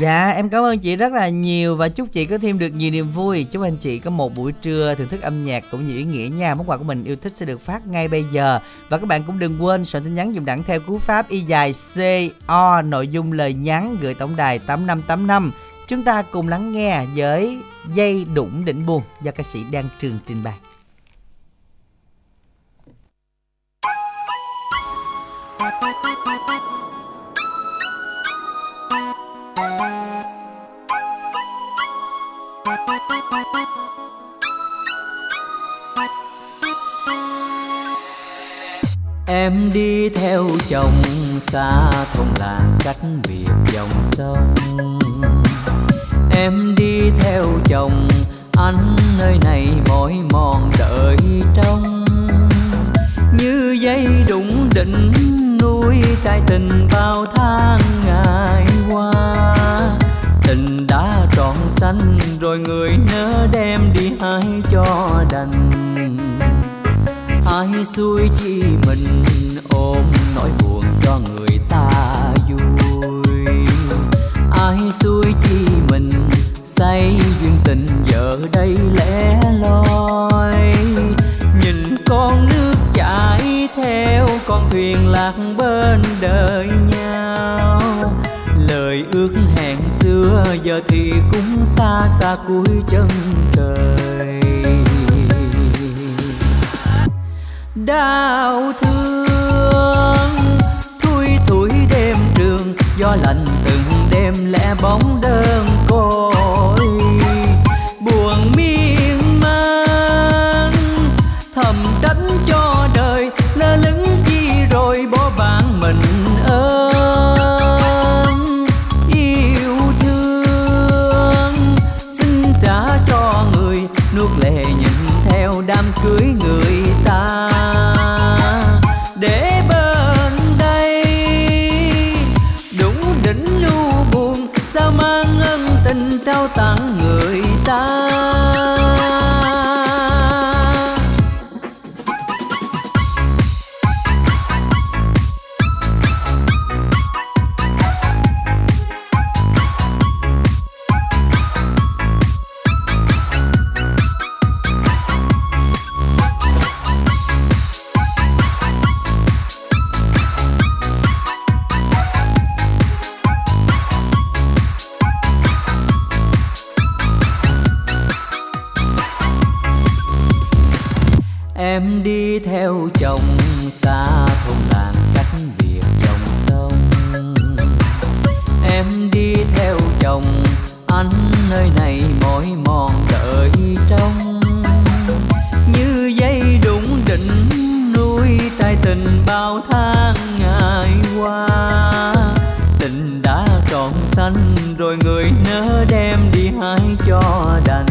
Dạ, em cảm ơn chị rất là nhiều và chúc chị có thêm được nhiều niềm vui. Chúc anh chị có một buổi trưa thưởng thức âm nhạc cũng như ý nghĩa nha. Món quà của mình yêu thích sẽ được phát ngay bây giờ. Và các bạn cũng đừng quên soạn tin nhắn dùng Đẳng theo cú pháp Y dài xê o nội dung lời nhắn gửi tổng đài tám năm tám năm. Chúng ta cùng lắng nghe với Dây Đủng Đỉnh Buồn do ca sĩ Đan Trường trình bày. Em đi theo chồng xa thôn làng cách biệt dòng sông. Em đi theo chồng anh nơi này mỏi mòn đợi trong. Như dây đụng đỉnh nuôi trái tình bao tháng ngày qua. Tình đã trọn xanh rồi người nỡ đem đi hái cho đành. Ai xui chi mình ôm nỗi buồn cho người ta vui. Ai xui chi mình say duyên tình giờ đây lẻ loi. Nhìn con nước chảy theo con thuyền lạc bên đời nhau. Lời ước hẹn xưa giờ thì cũng xa xa cuối chân trời. Đau thương thui thủi đêm trường gió lạnh từng đêm lẻ bóng đơn côi. Buồn miên man thầm đánh cho đời lơ lửng chi rồi bỏ bạn mình ơn. Yêu thương xin trả cho người nuốt lệ nhìn theo đám cưới người ta. Tặng người ta theo chồng xa thôn làng cách biệt dòng sông. Em đi theo chồng anh nơi này mỏi mòn đợi trong. Như dây đụng đỉnh nuôi trái tình bao tháng ngày qua. Tình đã trọn xanh rồi người nỡ đem đi hái cho đành.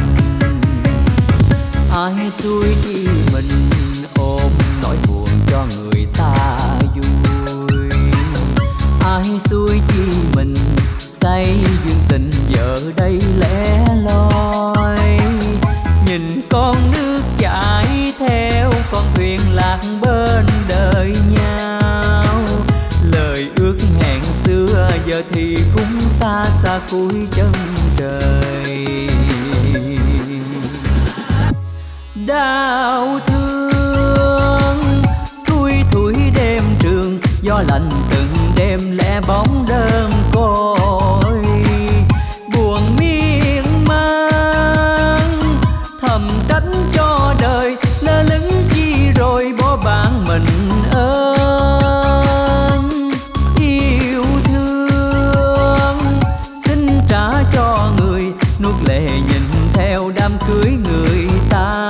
Ai xui chi mình ôm nỗi buồn cho người ta vui. Ai xui chi mình say duyên tình giờ đây lẻ loi. Nhìn con nước chảy theo con thuyền lạc bên đời nhau. Lời ước hẹn xưa giờ thì cũng đau thương. Thui thui đêm trường gió lạnh từng đêm lẻ bóng đơn côi, buồn miên man thầm đánh cho đời lơ lửng chi rồi bỏ bạn mình ơn yêu thương. Xin trả cho người nuốt lệ nhìn theo đám cưới người ta.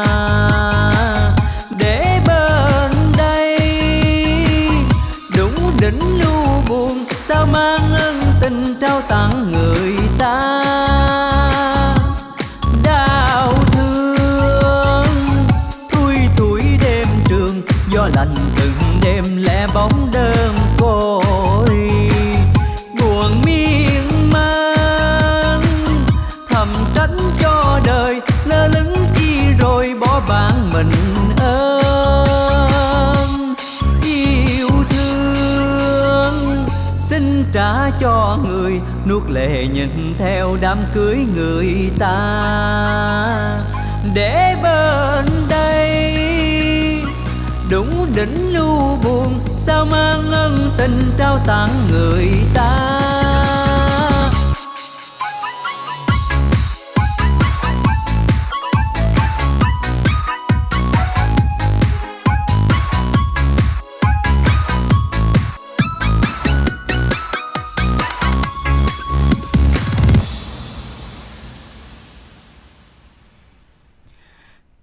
Trả cho người nuốt lệ nhìn theo đám cưới người ta. Để bên đây đúng đỉnh lưu buồn, sao mang ân tình trao tặng người ta.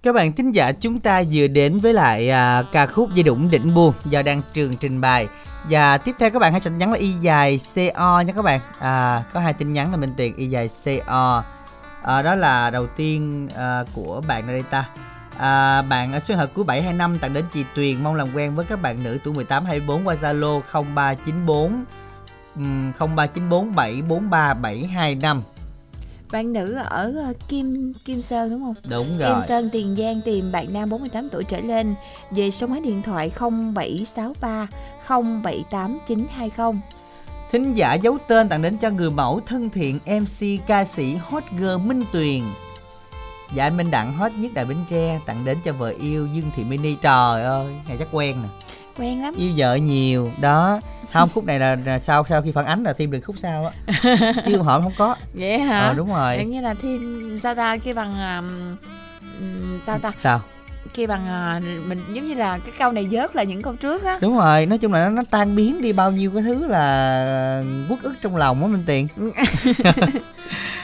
Các bạn thính giả, chúng ta vừa đến với lại à, ca khúc Dây Đũng Đỉnh Buồn do Đan Trường trình bày. Và tiếp theo các bạn hãy soạn nhắn là Y dài xê o nha các bạn. à, Có hai tin nhắn là Minh Tuyền Y dài xê o. à, Đó là đầu tiên à, của bạn đây ta. à, Bạn ở số hợp cuối bảy hai năm tặng đến chị Tuyền. Mong làm quen với các bạn nữ tuổi mười tám hai mươi bốn qua Zalo không ba chín bốn bảy bốn ba bảy hai năm. Bạn nữ ở Kim Kim Sơn đúng không? Đúng rồi. Kim Sơn, Tiền Giang tìm bạn nam bốn mươi tám tuổi trở lên về số máy điện thoại không bảy sáu ba không bảy tám chín hai không. Thính giả giấu tên tặng đến cho người mẫu thân thiện em xê ca sĩ hot girl Minh Tuyền. Dạ anh Minh Đặng hot nhất Đài Bến Tre tặng đến cho vợ yêu Dương Thị Mini. Trời ơi, này chắc quen nè. Quen lắm. Yêu vợ nhiều. Đó. Không, khúc này là, là sau sau khi phản ánh là thêm được khúc sau á. Chứ họ không có. Vậy hả? Ờ đúng rồi. Giống như là thêm sao ta kia bằng um, sao ta? Sao? Kia bằng uh, mình giống như là cái câu này vớt là những câu trước á. Đúng rồi, nói chung là nó, nó tan biến đi bao nhiêu cái thứ là uất ức trong lòng á Minh Tiền.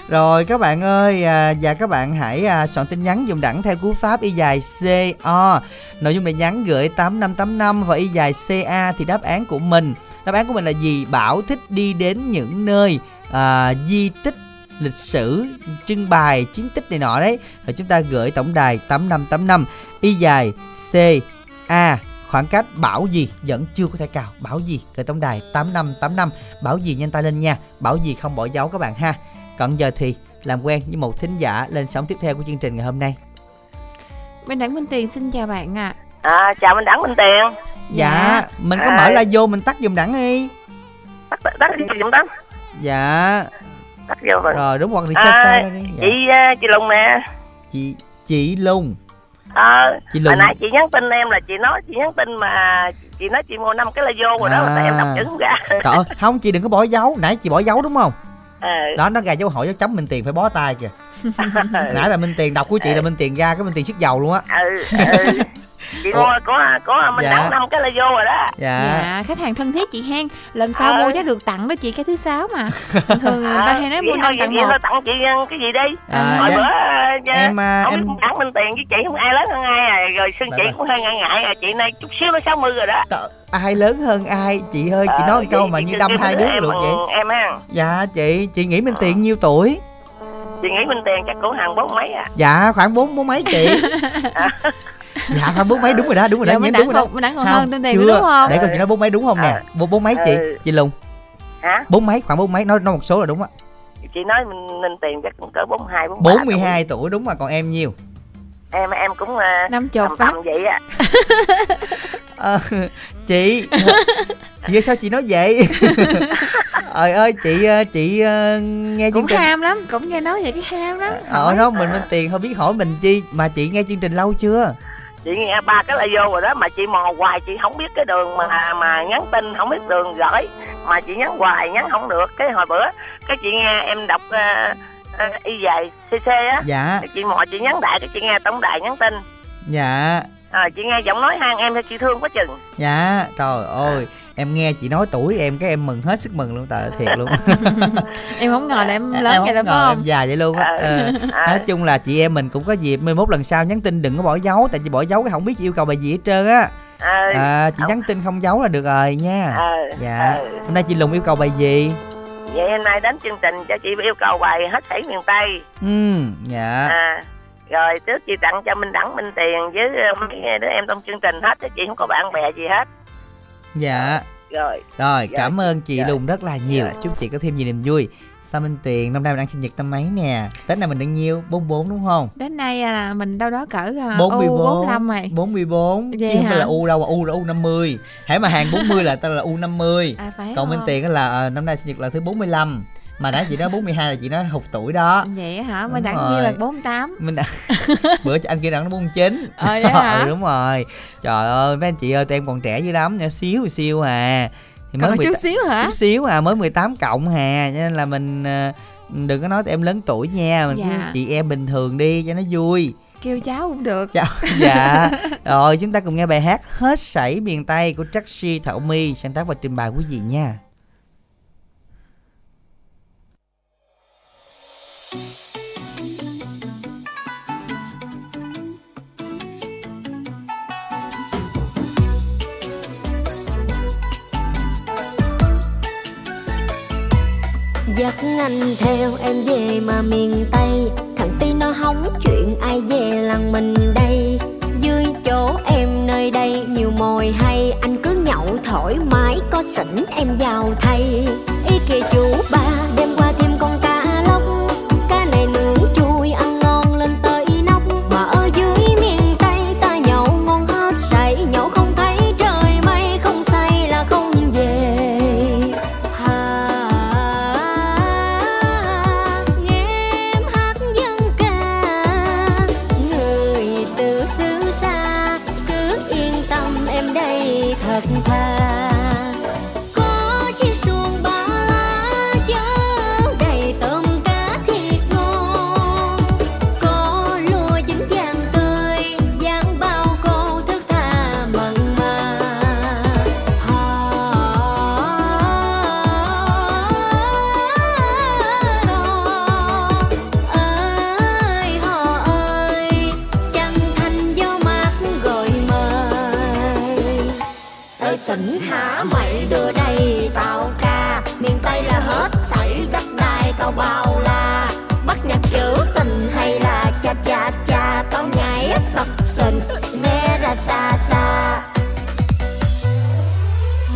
Rồi các bạn ơi, à, và các bạn hãy à, soạn tin nhắn dùng đẳng theo cú pháp Y dài xê o. Nội dung để nhắn gửi tám năm tám năm và Y dài xê a thì đáp án của mình. Đáp án của mình là gì? Bảo thích đi đến những nơi à, di tích, lịch sử, trưng bày, chiến tích này nọ đấy. Rồi chúng ta gửi tổng đài tám năm tám năm Y dài xê a. Khoảng cách bảo gì vẫn chưa có thể cào. Bảo gì? Gửi tổng đài tám năm tám năm. Bảo gì nhanh tay lên nha. Bảo gì không bỏ dấu các bạn ha. Còn giờ thì làm quen với một thính giả lên sóng tiếp theo của chương trình ngày hôm nay. Minh Đặng Minh Tiền xin chào bạn ạ. À. À, chào Minh Đặng Minh Tiền. Dạ, mình có à. mở la vô mình tắt giùm Đặng đi. Tắt tắt đi giùm Đặng. Dạ. Tắt vô rồi. Rồi đúng rồi, đi xa à, xa đi. Dạ. Chị chị Lùng nè. Chị chị Lùng. Ờ, hồi nãy chị nhắn tin em là chị nói chị nhắn tin mà chị nói chị mua năm cái la vô rồi à. Đó là em đọc chứng ra. Trời ơi, không chị đừng có bỏ dấu, nãy chị bỏ dấu đúng không? Ừ. Đó nó gài dấu hỏi dấu chấm Minh Tiền phải bó tay kìa. Nãy là Minh Tiền đọc của chị ừ. là Minh Tiền ra cái Minh Tiền sức dầu luôn á. Ừ, ừ. Chị mua có có mình dạ. năm cái là vô rồi đó. Dạ. Dạ, khách hàng thân thiết chị hen. Lần sau ừ. mua chắc được tặng đó chị cái thứ sáu mà. Thường người ta hay nói mua năm tặng một. Chị tặng chị cái gì đi? À, hồi dạ. bữa dạ, em không em... biết Minh Tiền với chị không ai lớn hơn ai rồi, rồi xưng chị cũng hơi ngại ngại rồi. Chị nay chút xíu nó sáu mươi rồi đó. T- ai lớn hơn ai chị ơi, chị ờ, nói câu mà như đâm hai đứa luôn vậy em ha. Dạ chị chị nghĩ Minh Tiền nhiêu tuổi? Chị nghĩ Minh Tiền chắc cũng hàng bốn mấy à. Dạ khoảng bốn bốn mấy chị. Dạ khoảng bốn mấy đúng rồi đó, đúng rồi đó, nhém đúng rồi đó. Mình đáng còn hơn Minh Tiền đúng không? Để coi chị nói bốn mấy đúng không nè. Bốn mấy chị chị Lùng hả? Bốn mấy, khoảng bốn mấy, nói nói một số là đúng á. Chị nói Minh Tiền chắc cũng cỡ bốn hai bốn ba. Bốn mươi hai tuổi đúng mà, còn em nhiêu? Em em cũng năm chục vậy á. Ờ, chị chị sao chị nói vậy? Trời ơi chị chị uh, nghe cũng chương trình cũng ham lắm, cũng nghe nói vậy cái ham lắm. Ờ không, mình Minh Tiền không biết hỏi mình chi mà chị nghe chương trình lâu chưa? Chị nghe ba cái là vô rồi đó, mà chị mò hoài chị không biết cái đường mà mà nhắn tin không biết đường gửi, mà chị nhắn hoài nhắn không được. Cái hồi bữa cái chị nghe em đọc uh, uh, y về xê xê á, dạ, cái chị mò chị nhắn đại, cái chị nghe tổng đài nhắn tin, dạ. À, chị nghe giọng nói hang em thì chị thương quá chừng. Dạ, trời ơi, em nghe chị nói tuổi em cái em mừng hết sức mừng luôn, trời thiệt luôn. Em không ngờ là em lớn vậy đó, phải không? Em già vậy luôn á. Ờ, ờ. Nói chung là chị em mình cũng có dịp mười mốt lần sau nhắn tin đừng có bỏ dấu, tại chị bỏ dấu cái không biết chị yêu cầu bài gì hết trơn á. À, chị nhắn tin không dấu là được rồi nha. Dạ. Hôm nay chị Lùng yêu cầu bài gì? Vậy hôm nay đến chương trình cho chị yêu cầu bài Hết Thảy Miền Tây. Ừ, dạ. À, rồi trước chị tặng cho Minh Đặng, Minh Tuyền với mấy đứa em trong chương trình hết chứ chị không có bạn bè gì hết. Dạ. Rồi. Rồi, cảm rồi. ơn chị rồi. Lùng rất là nhiều. Rồi. Chúc chị có thêm nhiều niềm vui. Sao Minh Tuyền năm nay mình đang sinh nhật năm mấy nè? Tết này mình đang nhiêu? bốn mươi bốn đúng không? Đến nay là mình đâu đó cỡ bốn mươi bốn, bốn mươi lăm rồi. bốn mươi bốn chứ không phải là U đâu mà U là U năm mươi. Hãy mà hàng bốn mươi là ta là U năm mươi. À, còn không? Minh Tuyền là năm nay sinh nhật là thứ bốn mươi lăm. Mà nãy chị nói bốn mươi hai là chị nói hụt tuổi đó. Vậy hả? Mình Đặng kia là bốn mươi tám. Mình đã... Bữa anh kia Đặng nó bốn mươi chín. Ờ vậy hả? Ừ, đúng rồi. Trời ơi mấy anh chị ơi, tụi em còn trẻ dữ lắm nha, xíu xíu à. Thì mới mười... chút xíu hả? Chút xíu à, mới mười tám cộng hà, cho nên là mình đừng có nói tụi em lớn tuổi nha, mình dạ. chị em bình thường đi cho nó vui. Kêu cháu cũng được. Cháu, dạ. Rồi chúng ta cùng nghe bài hát Hết Sảy Miền Tây của Taxi Thảo My sáng tác và trình bày quý vị nha. Dắt anh theo em về mà miền Tây, thằng Tí nó hóng chuyện ai về làng mình đây. Dưới chỗ em nơi đây nhiều mồi hay, anh cứ nhậu thoải mái có sỉnh em vào thay. Ý kìa chú ba đêm qua thêm con cá lóc, cá này nướng chui ăn ngon lên tới nóc. Mà ở dưới miền Tây ta nhậu ngon hết sảy, nhậu không thấy trời mây, không say là không về. Sỉnh hả mày đưa đây tao ca, miền Tây là hết sảy đất đai tao bao la. Bắt nhạc trữ tình hay là cha cha cha, tao nhảy sập sình nghe ra xa xa.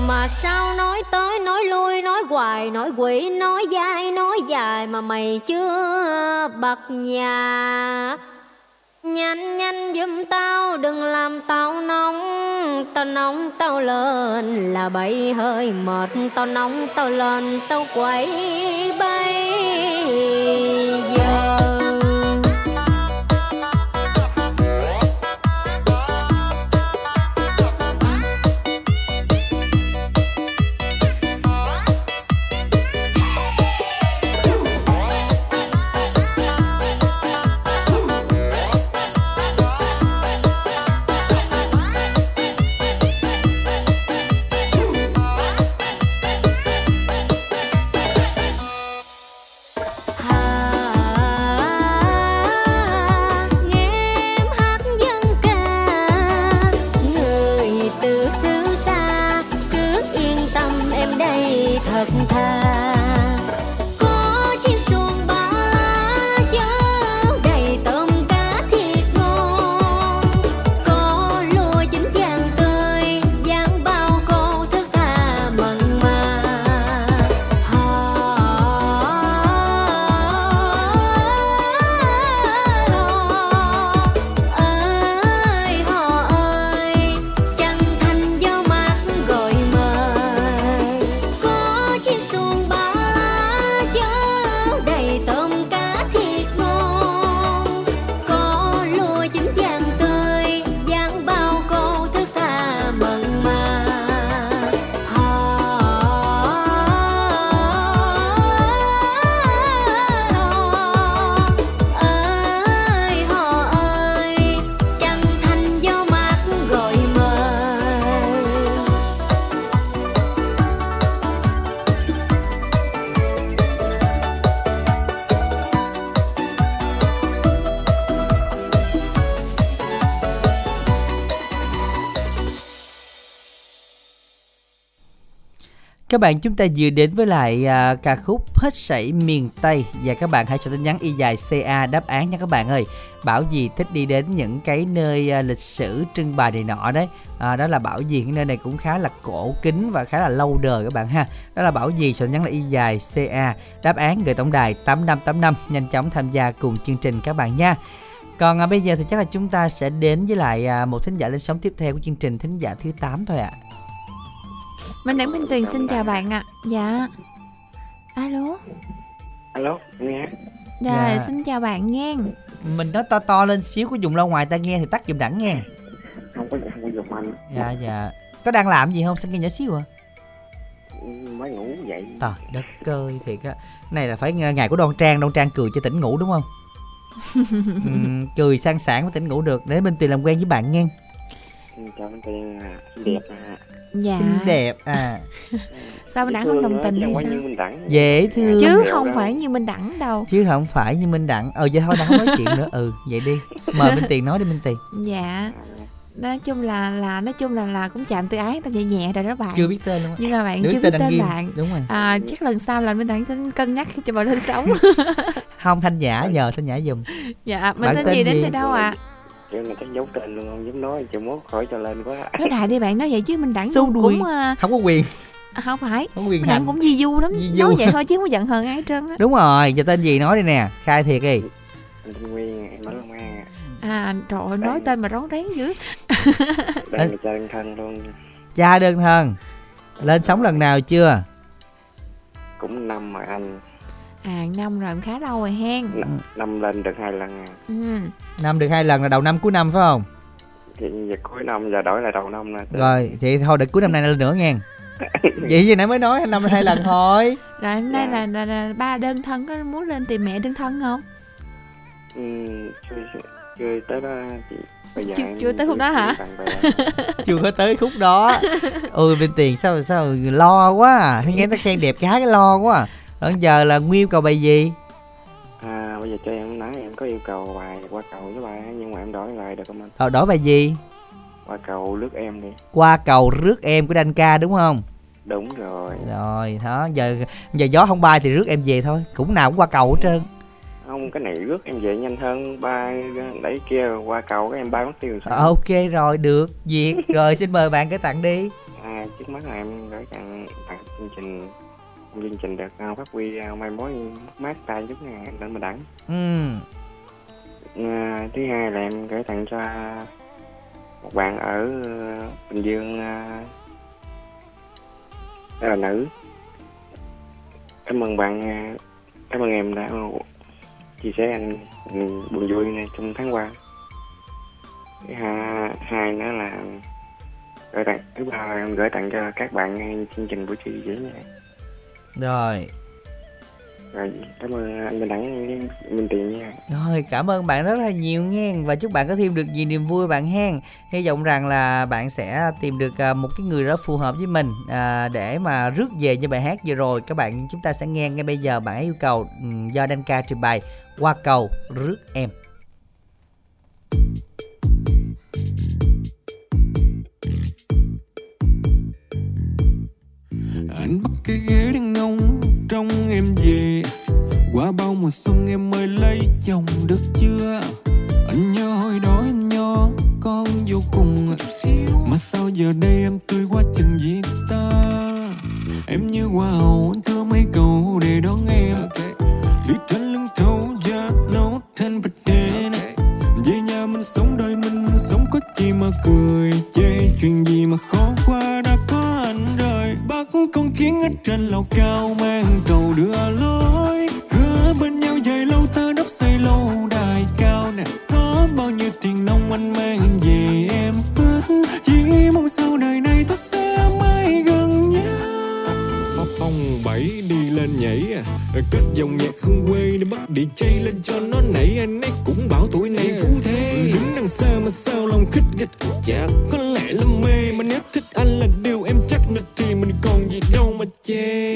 Mà sao nói tới nói lui, nói hoài nói quỷ, nói dai nói dài mà mày chưa bật nhạc. Nhanh nhanh giùm tao đừng làm tao nóng, tao nóng tao lên là bay hơi mệt, tao nóng tao lên tao quẩy bay giờ. Các bạn, chúng ta vừa đến với lại à, ca khúc Hết Sảy Miền Tây. Và các bạn hãy cho tin nhắn y dài xê a đáp án nha các bạn ơi. Bảo Dì thích đi đến những cái nơi à, lịch sử trưng bày này nọ đấy. À, đó là Bảo Dì, cái nơi này cũng khá là cổ kính và khá là lâu đời các bạn ha. Đó là Bảo Dì, cho tin nhắn là y dài xê a. Đáp án gửi tổng đài tám năm tám năm. Nhanh chóng tham gia cùng chương trình các bạn nha. Còn à, bây giờ thì chắc là chúng ta sẽ đến với lại à, một thính giả lên sóng tiếp theo của chương trình, thính giả thứ tám thôi ạ. À. Minh Đặng, Minh Tuyền xin chào bạn ạ. À. Dạ. Alo. Alo, nghe. Dạ, dạ, xin chào bạn nghe. Mình nói to to lên xíu, có dùng lo ngoài ta nghe thì tắt giùm Đặng nghe. Không có, không có dùng anh. Dạ, dạ. Có đang làm gì không? Sao nghe nhỏ xíu à? Mới ngủ vậy. Trời đất ơi, thiệt á. Này là phải ngày của Đoan Trang, Đoan Trang cười cho tỉnh ngủ đúng không? uhm, cười sang sảng mới tỉnh ngủ được. Để Minh Tuyền làm quen với bạn nghe. Chào Minh Tuyền, đẹp à. Dạ. Xinh đẹp à. Sao Minh Đặng không đồng tình hay sao? Dễ thương. Chứ không phải như Minh Đặng đâu. Chứ không phải như Minh Đặng. Ờ vậy thôi đã, không nói chuyện nữa. Ừ vậy đi. Mời Minh Tuyền nói đi Minh Tuyền. Dạ. Nói chung là là nói chung là là cũng chạm tự ái ta nhẹ nhẹ rồi đó bạn. Chưa biết tên luôn á. Nhưng mà bạn Đứa chưa tên biết tên Kim. Bạn. Đúng rồi. À, chắc lần sau là Minh Đặng tính cân nhắc cho bạn lên sống. Không, Thanh Nhã nhờ Thanh Nhã giùm. Dạ, mình tên, tên gì đến từ đâu ạ? À? Kiểu này chắc giấu tên luôn, không dám nói, chịu mốt khỏi cho lên quá. Nói đại đi bạn, nói vậy chứ mình Đặng cũng đuôi. Không có quyền. À, không phải, không quyền mình Đặng cũng di du lắm, di nói du. Vậy thôi chứ không có giận hờn ai hết trơn á. Đúng rồi, giờ tên gì nói đi nè, khai thiệt đi. Anh tên Nguyên, em ở Long An. À trời ơi, nói tên mà rón rén dữ. Đang là cha đơn thân luôn. Cha đơn thân, lên sóng lần nào chưa? Cũng năm rồi anh. À năm rồi, khá lâu rồi hen. N- năm lên được hai lần à. Ừ. Năm được hai lần là đầu năm cuối năm phải không? Thì giờ cuối năm, giờ đổi lại đầu năm nè. Rồi, thì thôi đợi cuối năm này lên nữa nghe. Vậy gì nãy mới nói năm hai lần thôi. Rồi hôm nay là, là, là ba đơn thân, có muốn lên tìm mẹ đơn thân không? Ừ, chưa, chưa tới đó chị. Bây giờ chưa, chưa tới khúc đó hả? Chưa có tới khúc đó. Ôi bên Tiền sao sao lo quá à. Nghe ta khen đẹp cái lo quá à. Ở giờ là yêu cầu bài gì? À bây giờ cho em nói, em có yêu cầu bài Qua Cầu với bài, nhưng mà em đổi lại được không anh? Ờ đổi bài gì? Qua Cầu Rước Em đi. Qua Cầu Rước Em của Đan Ca đúng không? Đúng rồi. Rồi đó, giờ giờ gió không bay thì rước em về thôi, cũng nào cũng qua cầu hết trơn. Không, cái này rước em về nhanh hơn, ba đẩy kia qua cầu các em bay mất tiêu. À, ok rồi, được việc. Rồi xin mời bạn gửi tặng đi. À trước mắt là em gửi tặng tặng chương trình chương trình được phát huy mai mối mát tay giúp ngài lên Minh Đặng. Ừ. À, thứ hai là em gửi tặng cho một bạn ở Bình Dương, đó là nữ. Cảm ơn bạn, cảm ơn em đã chia sẻ anh buồn vui này trong tháng qua. Thứ hai, hai nữa là gửi tặng, thứ ba là em gửi tặng cho các bạn chương trình buổi chiều dễ nhé. Rồi. Rồi, cảm ơn anh Minh Đặng, Minh Tuyền nha. Rồi, cảm ơn bạn rất là nhiều nghe. Và chúc bạn có thêm được nhiều niềm vui bạn hen. Hy vọng rằng là bạn sẽ tìm được một cái người đó phù hợp với mình à, để mà rước về như bài hát vừa rồi. Các bạn, chúng ta sẽ nghe ngay bây giờ bạn ấy yêu cầu do Đan Ca trình bày Qua Cầu Rước Em. Anh bắt cái ghế đang ngông trong em về. Qua bao mùa xuân em mới lấy chồng được chưa? Anh nhớ hồi đó em nho con vô cùng, mà sao giờ đây em tươi quá chừng gì ta. Em như hoa hậu anh thưa mấy cầu để đón em. Đi trên lưng thấu da nấu trên bạch đen. Về nhà mình sống đời mình, mình sống có chi mà cười. Chê chuyện gì mà khó qua đã có anh rồi. Bắt con kiến ở trên lầu cao mang cầu đưa lối. Hứa bên nhau dài lâu ta đắp xây lâu đài cao nè. Có bao nhiêu tiền nông anh mang về em hết. Chỉ mong sau đời này ta sẽ mãi gần nhau. Phong bảy đi lên nhảy à, kết dòng nhạc hương quê để bắt đi jay lên cho nó nảy. Anh ấy cũng bảo tuổi này phú thế, đứng đằng xa mà sao lòng khích gịch. Chả có lẽ là mê, mà nếu thích anh là điều em chắc nữa thì mình còn gì đâu mà chê.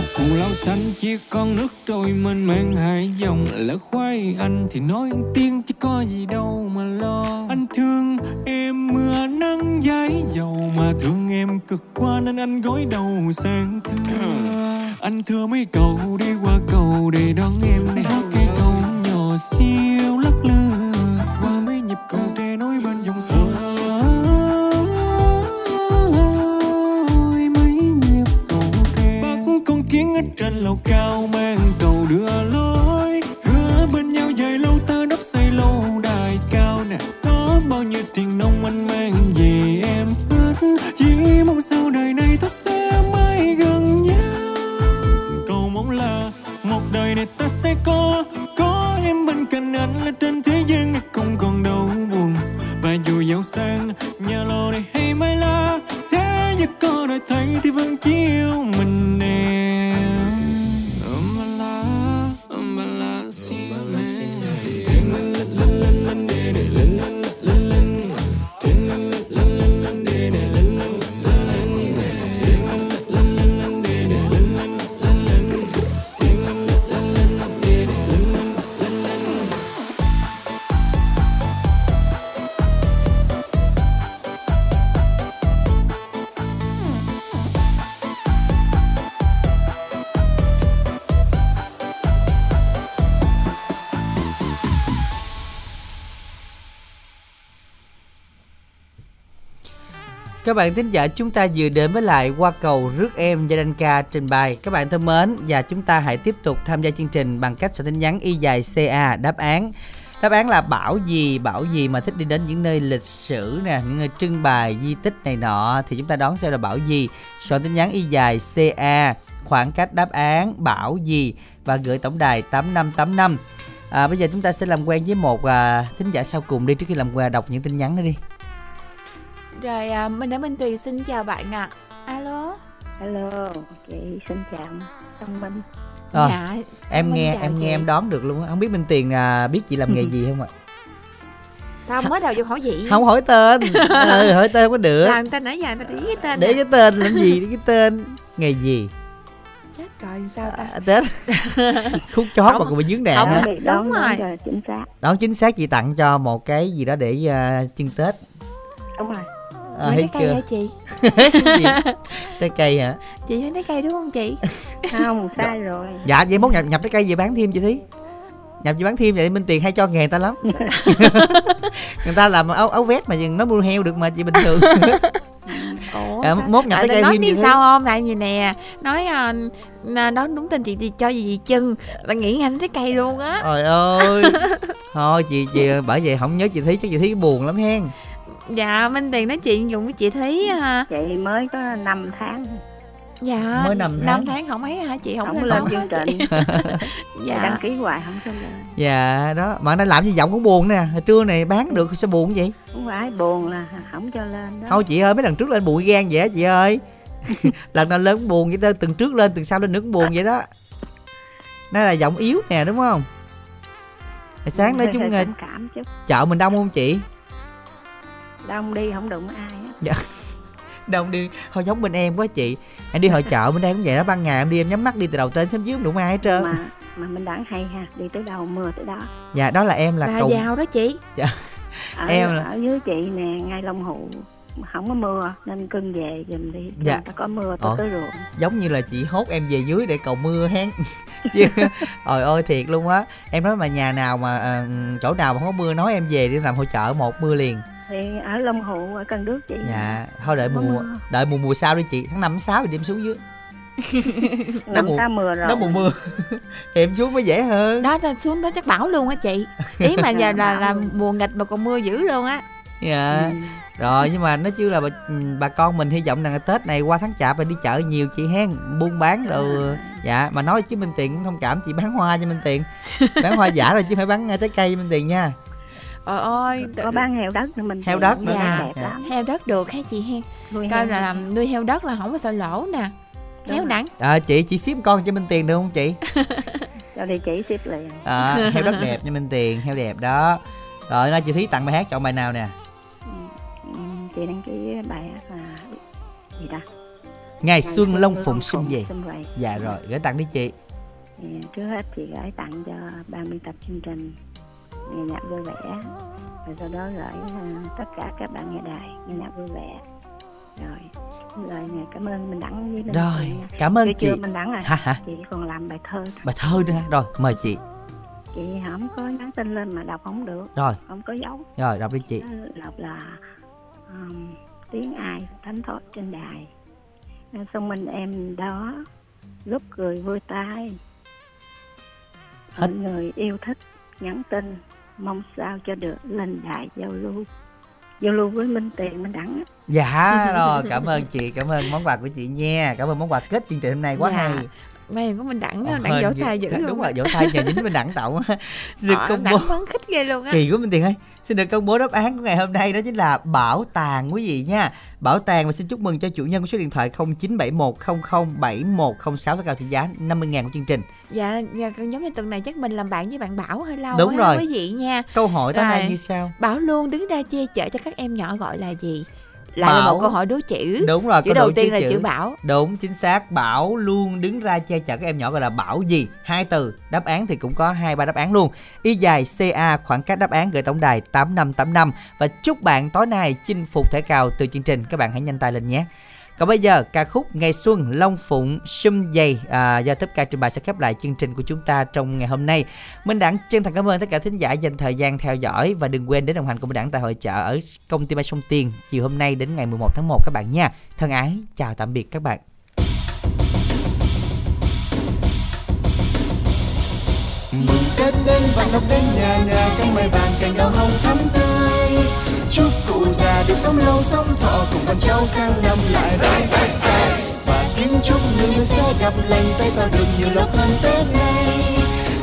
Một cuộn lau xanh chia con nước trôi mênh mang hai dòng. Lỡ khoai anh thì nói tiếng chứ có gì đâu mà lo. Anh thương em mưa nắng giấy dầu, mà thương em cực quá nên anh gối đầu sang thưa. Anh thưa mấy cậu đi qua cầu để đón em này. Cái cầu nhỏ siêu lắc lư qua mấy nhịp cầu tre nối bên dòng sông. Kiến ở trên lầu cao mang cầu đưa lối, hứa bên nhau dài lâu ta đắp xây lâu đài cao nè. Có bao nhiêu tiền nông anh mang về em hết, chỉ mong sau đời này ta sẽ mãi gần nhau. Cầu mong là một đời này ta sẽ có có em bên cạnh anh, là trên thế gian này không còn đau buồn. Và dù giàu sang nhà lô này hay mai la, thế nhưng có đời thấy thì vẫn chỉ yêu mình nè. Các bạn thính giả, chúng ta vừa đến với lại Qua Cầu Rước Em do Đăng Ca trình bày. Các bạn thân mến, và chúng ta hãy tiếp tục tham gia chương trình bằng cách soạn tin nhắn y dài xê a đáp án. Đáp án là bảo gì, bảo gì mà thích đi đến những nơi lịch sử nè, những nơi trưng bày di tích này nọ, thì chúng ta đoán xem là bảo gì. Soạn tin nhắn y dài xê a khoảng cách đáp án bảo gì và gửi tổng đài tám năm tám năm. À, bây giờ chúng ta sẽ làm quen với một à, thính giả sau cùng đi, trước khi làm quen đọc những tin nhắn đó đi. Rồi, mình đã Minh Tuyền xin chào bạn ạ. À. Alo. Hello, chị xin chào Tân Minh. Rồi, dạ, em nghe em nghe chị. Em đoán được luôn á, không biết Minh Tuyền à, biết chị làm nghề gì không ạ? À? Sao mới đầu vô hỏi vậy? Không hỏi tên. Ừ, hỏi tên không có được. Làm tên nãy giờ người ta để cái tên. Để cái tên làm gì? Để cái tên nghề gì? Chết rồi, sao ta? À, Tết. Khúc chó mà còn bị dướng đạn hả? Đúng, đúng rồi. Rồi, chính xác. Đó chính xác, chị tặng cho một cái gì đó để uh, chân Tết. Đúng rồi. À, trái cây hả chị? Trái cây hả? Chị nói trái cây đúng không chị? Không, sai rồi. Dạ, vậy mốt nhập nhập trái cây về bán thêm chị Thí. Nhập về bán thêm vậy Minh Tiền hay cho nghề ta lắm. Người ta làm áo áo vest mà nó mua heo được mà chị bình thường. Ủa, à, mốt nhập à, trái cây nói thêm chị sao không? Tại vì nè, nói uh, đó đúng tên chị thì cho gì, gì chân. Ta nghĩ anh trái cây luôn á. Trời ơi. Thôi chị chị bởi vậy không nhớ chị Thí, chắc chị Thí buồn lắm hen. Dạ, Minh Tiền nói chuyện dùng với chị Thúy ha. Chị mới có năm tháng. Dạ, mới năm tháng. năm tháng không ấy hả chị? Không, không lên chương trình. Dạ. Đăng ký hoài không xong rồi. Dạ, đó. Mà nó làm gì giọng cũng buồn nè. Hồi trưa này bán được sao buồn vậy? Không phải, buồn là không cho lên đó. Thôi chị ơi, mấy lần trước lên bụi gan vậy á chị ơi. Lần nào lên cũng buồn vậy đó. Từng trước lên, từng sau lên nữa cũng buồn vậy đó. Nó là giọng yếu nè đúng không? Hồi sáng nói chung là chợ mình đông không chị? Đông đi không đụng ai á. Dạ. Đông đi thôi giống bên em quá chị. Em đi hội chợ bên đây cũng vậy đó, ban ngày em đi em nhắm mắt đi từ đầu tới sớm dưới không đụng ai hết trơn. Mà mà Minh Đặng hay ha, đi tới đâu mưa tới đó. Dạ đó là em là cầu. Giàu đó chị. Dạ. Ở, em là ở dưới chị nè, ngay Long Hụ không có mưa nên cưng về giùm đi. Dạ. Ta có mưa ta tới ruộng. Giống như là chị hốt em về dưới để cầu mưa hen. Chứ trời ơi thiệt luôn á. Em nói mà nhà nào mà chỗ nào mà không có mưa nói em về đi làm hội chợ một mưa liền. Thì ở Long Hụ ở Cần Đước chị. Dạ, thôi đợi mùa mưa. Đợi mùa mùa sau đi chị, tháng năm sáu thì đem xuống dưới. Năm mùa, mưa rồi. Nó mùa mưa. Thì em xuống mới dễ hơn. Đó xuống đó chắc bão luôn á chị. Ý mà giờ là là mùa nghịch mà còn mưa dữ luôn á. Dạ. Ừ. Rồi nhưng mà nói chứ là bà, bà con mình hy vọng rằng Tết này qua tháng Chạp mình đi chợ nhiều chị hen, buôn bán rồi. Dạ, mà nói chứ Minh Tiền cũng thông cảm, chị bán hoa cho Minh Tiền. Bán hoa giả rồi chứ phải bán trái cây cho Minh Tiền nha. Ờ ơi, có bán heo đất nữa mình. Heo đất nữa dạ, dạ. Heo đất được hả chị hen? Coi là làm nuôi heo đất là không có sợ lỗ nè. Heo nặng. À, chị chị ship con cho Minh Tiền được không chị? Cho đi chị ship liền. À, heo đất đẹp nha Minh Tiền, heo đẹp đó. Rồi nay chị Thí tặng bài hát, chọn bài nào nè? Chị đăng ký bài hát là gì ta? Ngày Xuân Long Phụng Sinh về. Dạ rồi, gửi tặng đi chị. Trước hết chị gửi tặng cho ba mươi tập chương trình Nghe Nhạc Vui Vẻ, rồi sau đó gửi tất cả các bạn nghe đài Nghe Nhạc Vui Vẻ. Rồi lời này cảm ơn Minh Đặng với Minh Rồi, chị. Cảm ơn chị. Chưa Minh Đặng rồi. Hả, hả? Chị còn làm bài thơ. Bài thơ nữa. Rồi, mời chị. Chị không có nhắn tin lên mà đọc không được. Rồi. Không có dấu. Rồi, đọc đi chị. Đọc là um, tiếng ai thánh thót trên đài. Xong mình em đó lúc cười vui tai. Hết. Mọi người yêu thích nhắn tin mong sao cho được lên đài giao lưu. Giao lưu với Minh Tuyền, Minh Đặng. Dạ rồi, cảm ơn chị, cảm ơn món quà của chị nha. Cảm ơn món quà kết chương trình hôm nay quá dạ. hay. Mày của Minh Đặng, Minh Đặng vỗ tay dữ đúng luôn. Đúng rồi, vỗ tay nhà dính Minh Đặng tậu. Xin được ờ, công bố. Phấn khích ghê luôn á. Kỳ của Minh Tuyền ơi. Xin được công bố đáp án của ngày hôm nay, đó chính là bảo tàng quý vị nha. Bảo tàng, và xin chúc mừng cho chủ nhân của số điện thoại không chín bảy một không không bảy một không sáu đã cao trị giá năm mươi nghìn của chương trình. Dạ, giống như tuần này chắc mình làm bạn với bạn Bảo hơi lâu. Đúng rồi quý vị nha. Câu hỏi tối nay như sau? Bảo luôn đứng ra chia chở cho các em nhỏ gọi là gì? Lại là một câu hỏi đố chữ. Đúng rồi, chữ đầu tiên là chữ. chữ Bảo. Đúng, chính xác. Bảo luôn đứng ra che chở các em nhỏ gọi là Bảo gì? Hai từ. Đáp án thì cũng có hai ba đáp án luôn. Y dài xê a khoảng cách đáp án gửi tổng đài tám năm tám năm. Và chúc bạn tối nay chinh phục thẻ cào từ chương trình. Các bạn hãy nhanh tay lên nhé. Còn bây giờ ca khúc Ngày Xuân Long Phụng Sum Dày à, do Thấp Ca trình bày sẽ khép lại chương trình của chúng ta trong ngày hôm nay. Minh Đặng chân thành cảm ơn tất cả thính giả dành thời gian theo dõi, và đừng quên đến đồng hành cùng Minh Đặng tại hội chợ ở công ty Mai Sông Tiền chiều hôm nay đến ngày mười một tháng một các bạn nha. Thân ái chào tạm biệt các bạn. Mừng Tết đến và học đến nhà nhà cánh mai vàng cành đào hồng thắm tươi. Chúc cụ già được sống lâu sống thọ cùng con cháu sang năm lại rải rải sai. Và kính chúc người sẽ gặp lành tay sao được nhiều lộc hơn Tết nay.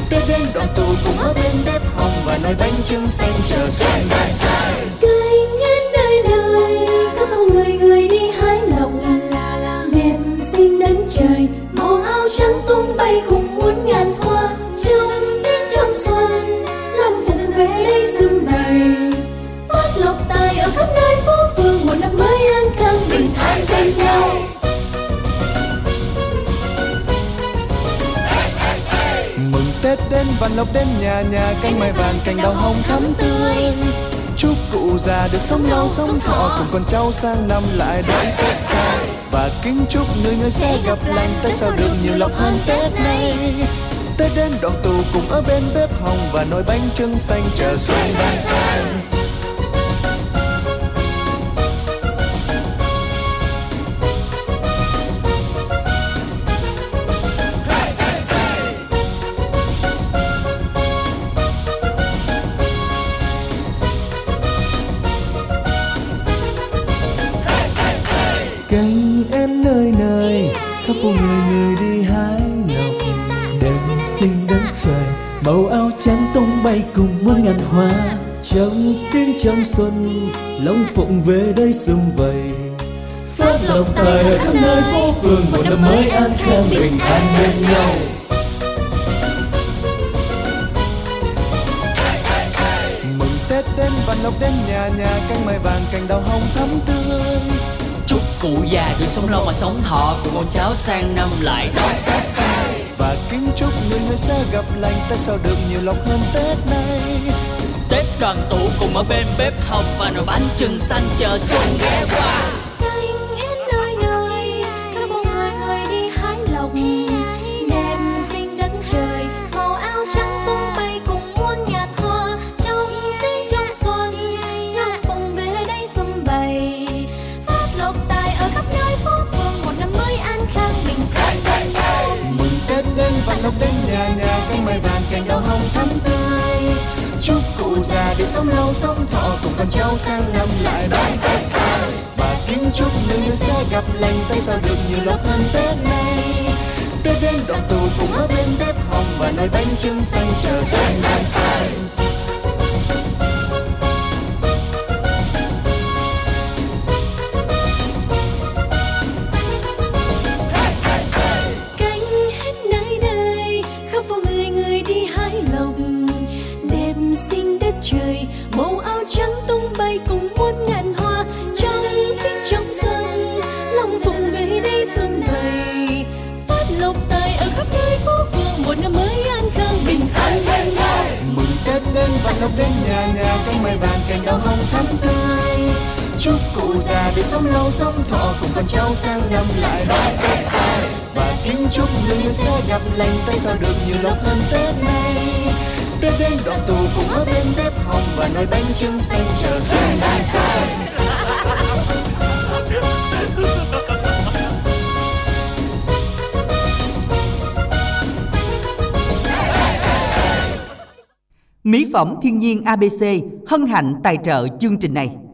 Tết đến đoàn tụ cùng ở bên bếp hồng và nồi bánh trưng xanh chờ sang rải sai. Cười ngân nơi nơi khắp phố người người đi hái lộc đẹp xinh đến trời. Màu áo trắng tung bay cùng muôn ngàn hoa trong tiếng trong xuân. Long Phụng về đây sum đầy. Lộc tài ở khắp nơi phố phường một năm mới an khang bình an bên nhau. Hey, hey, hey. Mừng Tết đến và lộc đến nhà nhà cánh mai vàng cành đào hồng thắm tươi. Chúc cụ già được sống lâu sống thọ cùng con cháu sang năm lại đón Tết xa. Và kính chúc người người sẽ gặp lành Tết sao được nhiều lộc hơn Tết nay. Tết đến đoàn tụ cùng ở bên bếp hồng và nồi bánh trưng xanh chờ xuân đang sang. Cánh em nơi nơi khắp phố người người đi hái lộc đẹp xinh đất trời. Màu áo trắng tung bay cùng muôn ngàn hoa trong tiếng trong xuân. Long Phụng về đây sum vầy phát lộc tài ở khắp nơi phố phường một năm mới an khang bình an bên nhau. Mừng Tết đến vạn lộc đến nhà nhà cánh mai vàng cành đào hồng thắm tươi. Chúc cụ già được sống lâu mà sống thọ cùng con cháu sang năm lại đón Tết xa. Và kính chúc người người sẽ gặp lành Tết sao được nhiều lộc hơn Tết nay. Tết đoàn tụ cùng ở bên bếp hồng và nồi bánh trưng xanh chờ xuân ghé qua. Cánh em nơi nơi khắp phố người người đi hái lộc đẹp xinh đất trời. Màu áo trắng tung bay cùng muôn ngàn hoa trong tiếng trong xuân. Long Phụng về đây sum vầy. Lộc đến nhà nhà cánh mai vàng cành đào hồng thắm tươi. Chúc cụ già được sống lâu sống thọ cùng con cháu sang năm lại đón Tết xa. Và kính chúc người người sẽ gặp lành Tết sao được nhiều lộc hơn Tết nay. Tết đến đoàn tụ cùng ở bên bếp hồng và nồi bánh trưng xanh chờ xuân đang say. Trời màu áo trắng tung bay cùng muôn ngàn hoa trong tiếng trong xuân. Long Phụng về đây xuân cánh mai vàng cành đào hồng thắm tươi. Chúc cụ già được sống lâu sống thọ cùng con cháu sang năm lại đón Tết xa, và kính chúc người sẽ gặp lành tay sao được nhiều lộc hơn Tết nay. Tết đến đoàn tụ cùng ở bên bếp hồng và nồi bánh trưng xanh chờ xuân đang xa. Mỹ phẩm thiên nhiên a bê xê hân hạnh tài trợ chương trình này.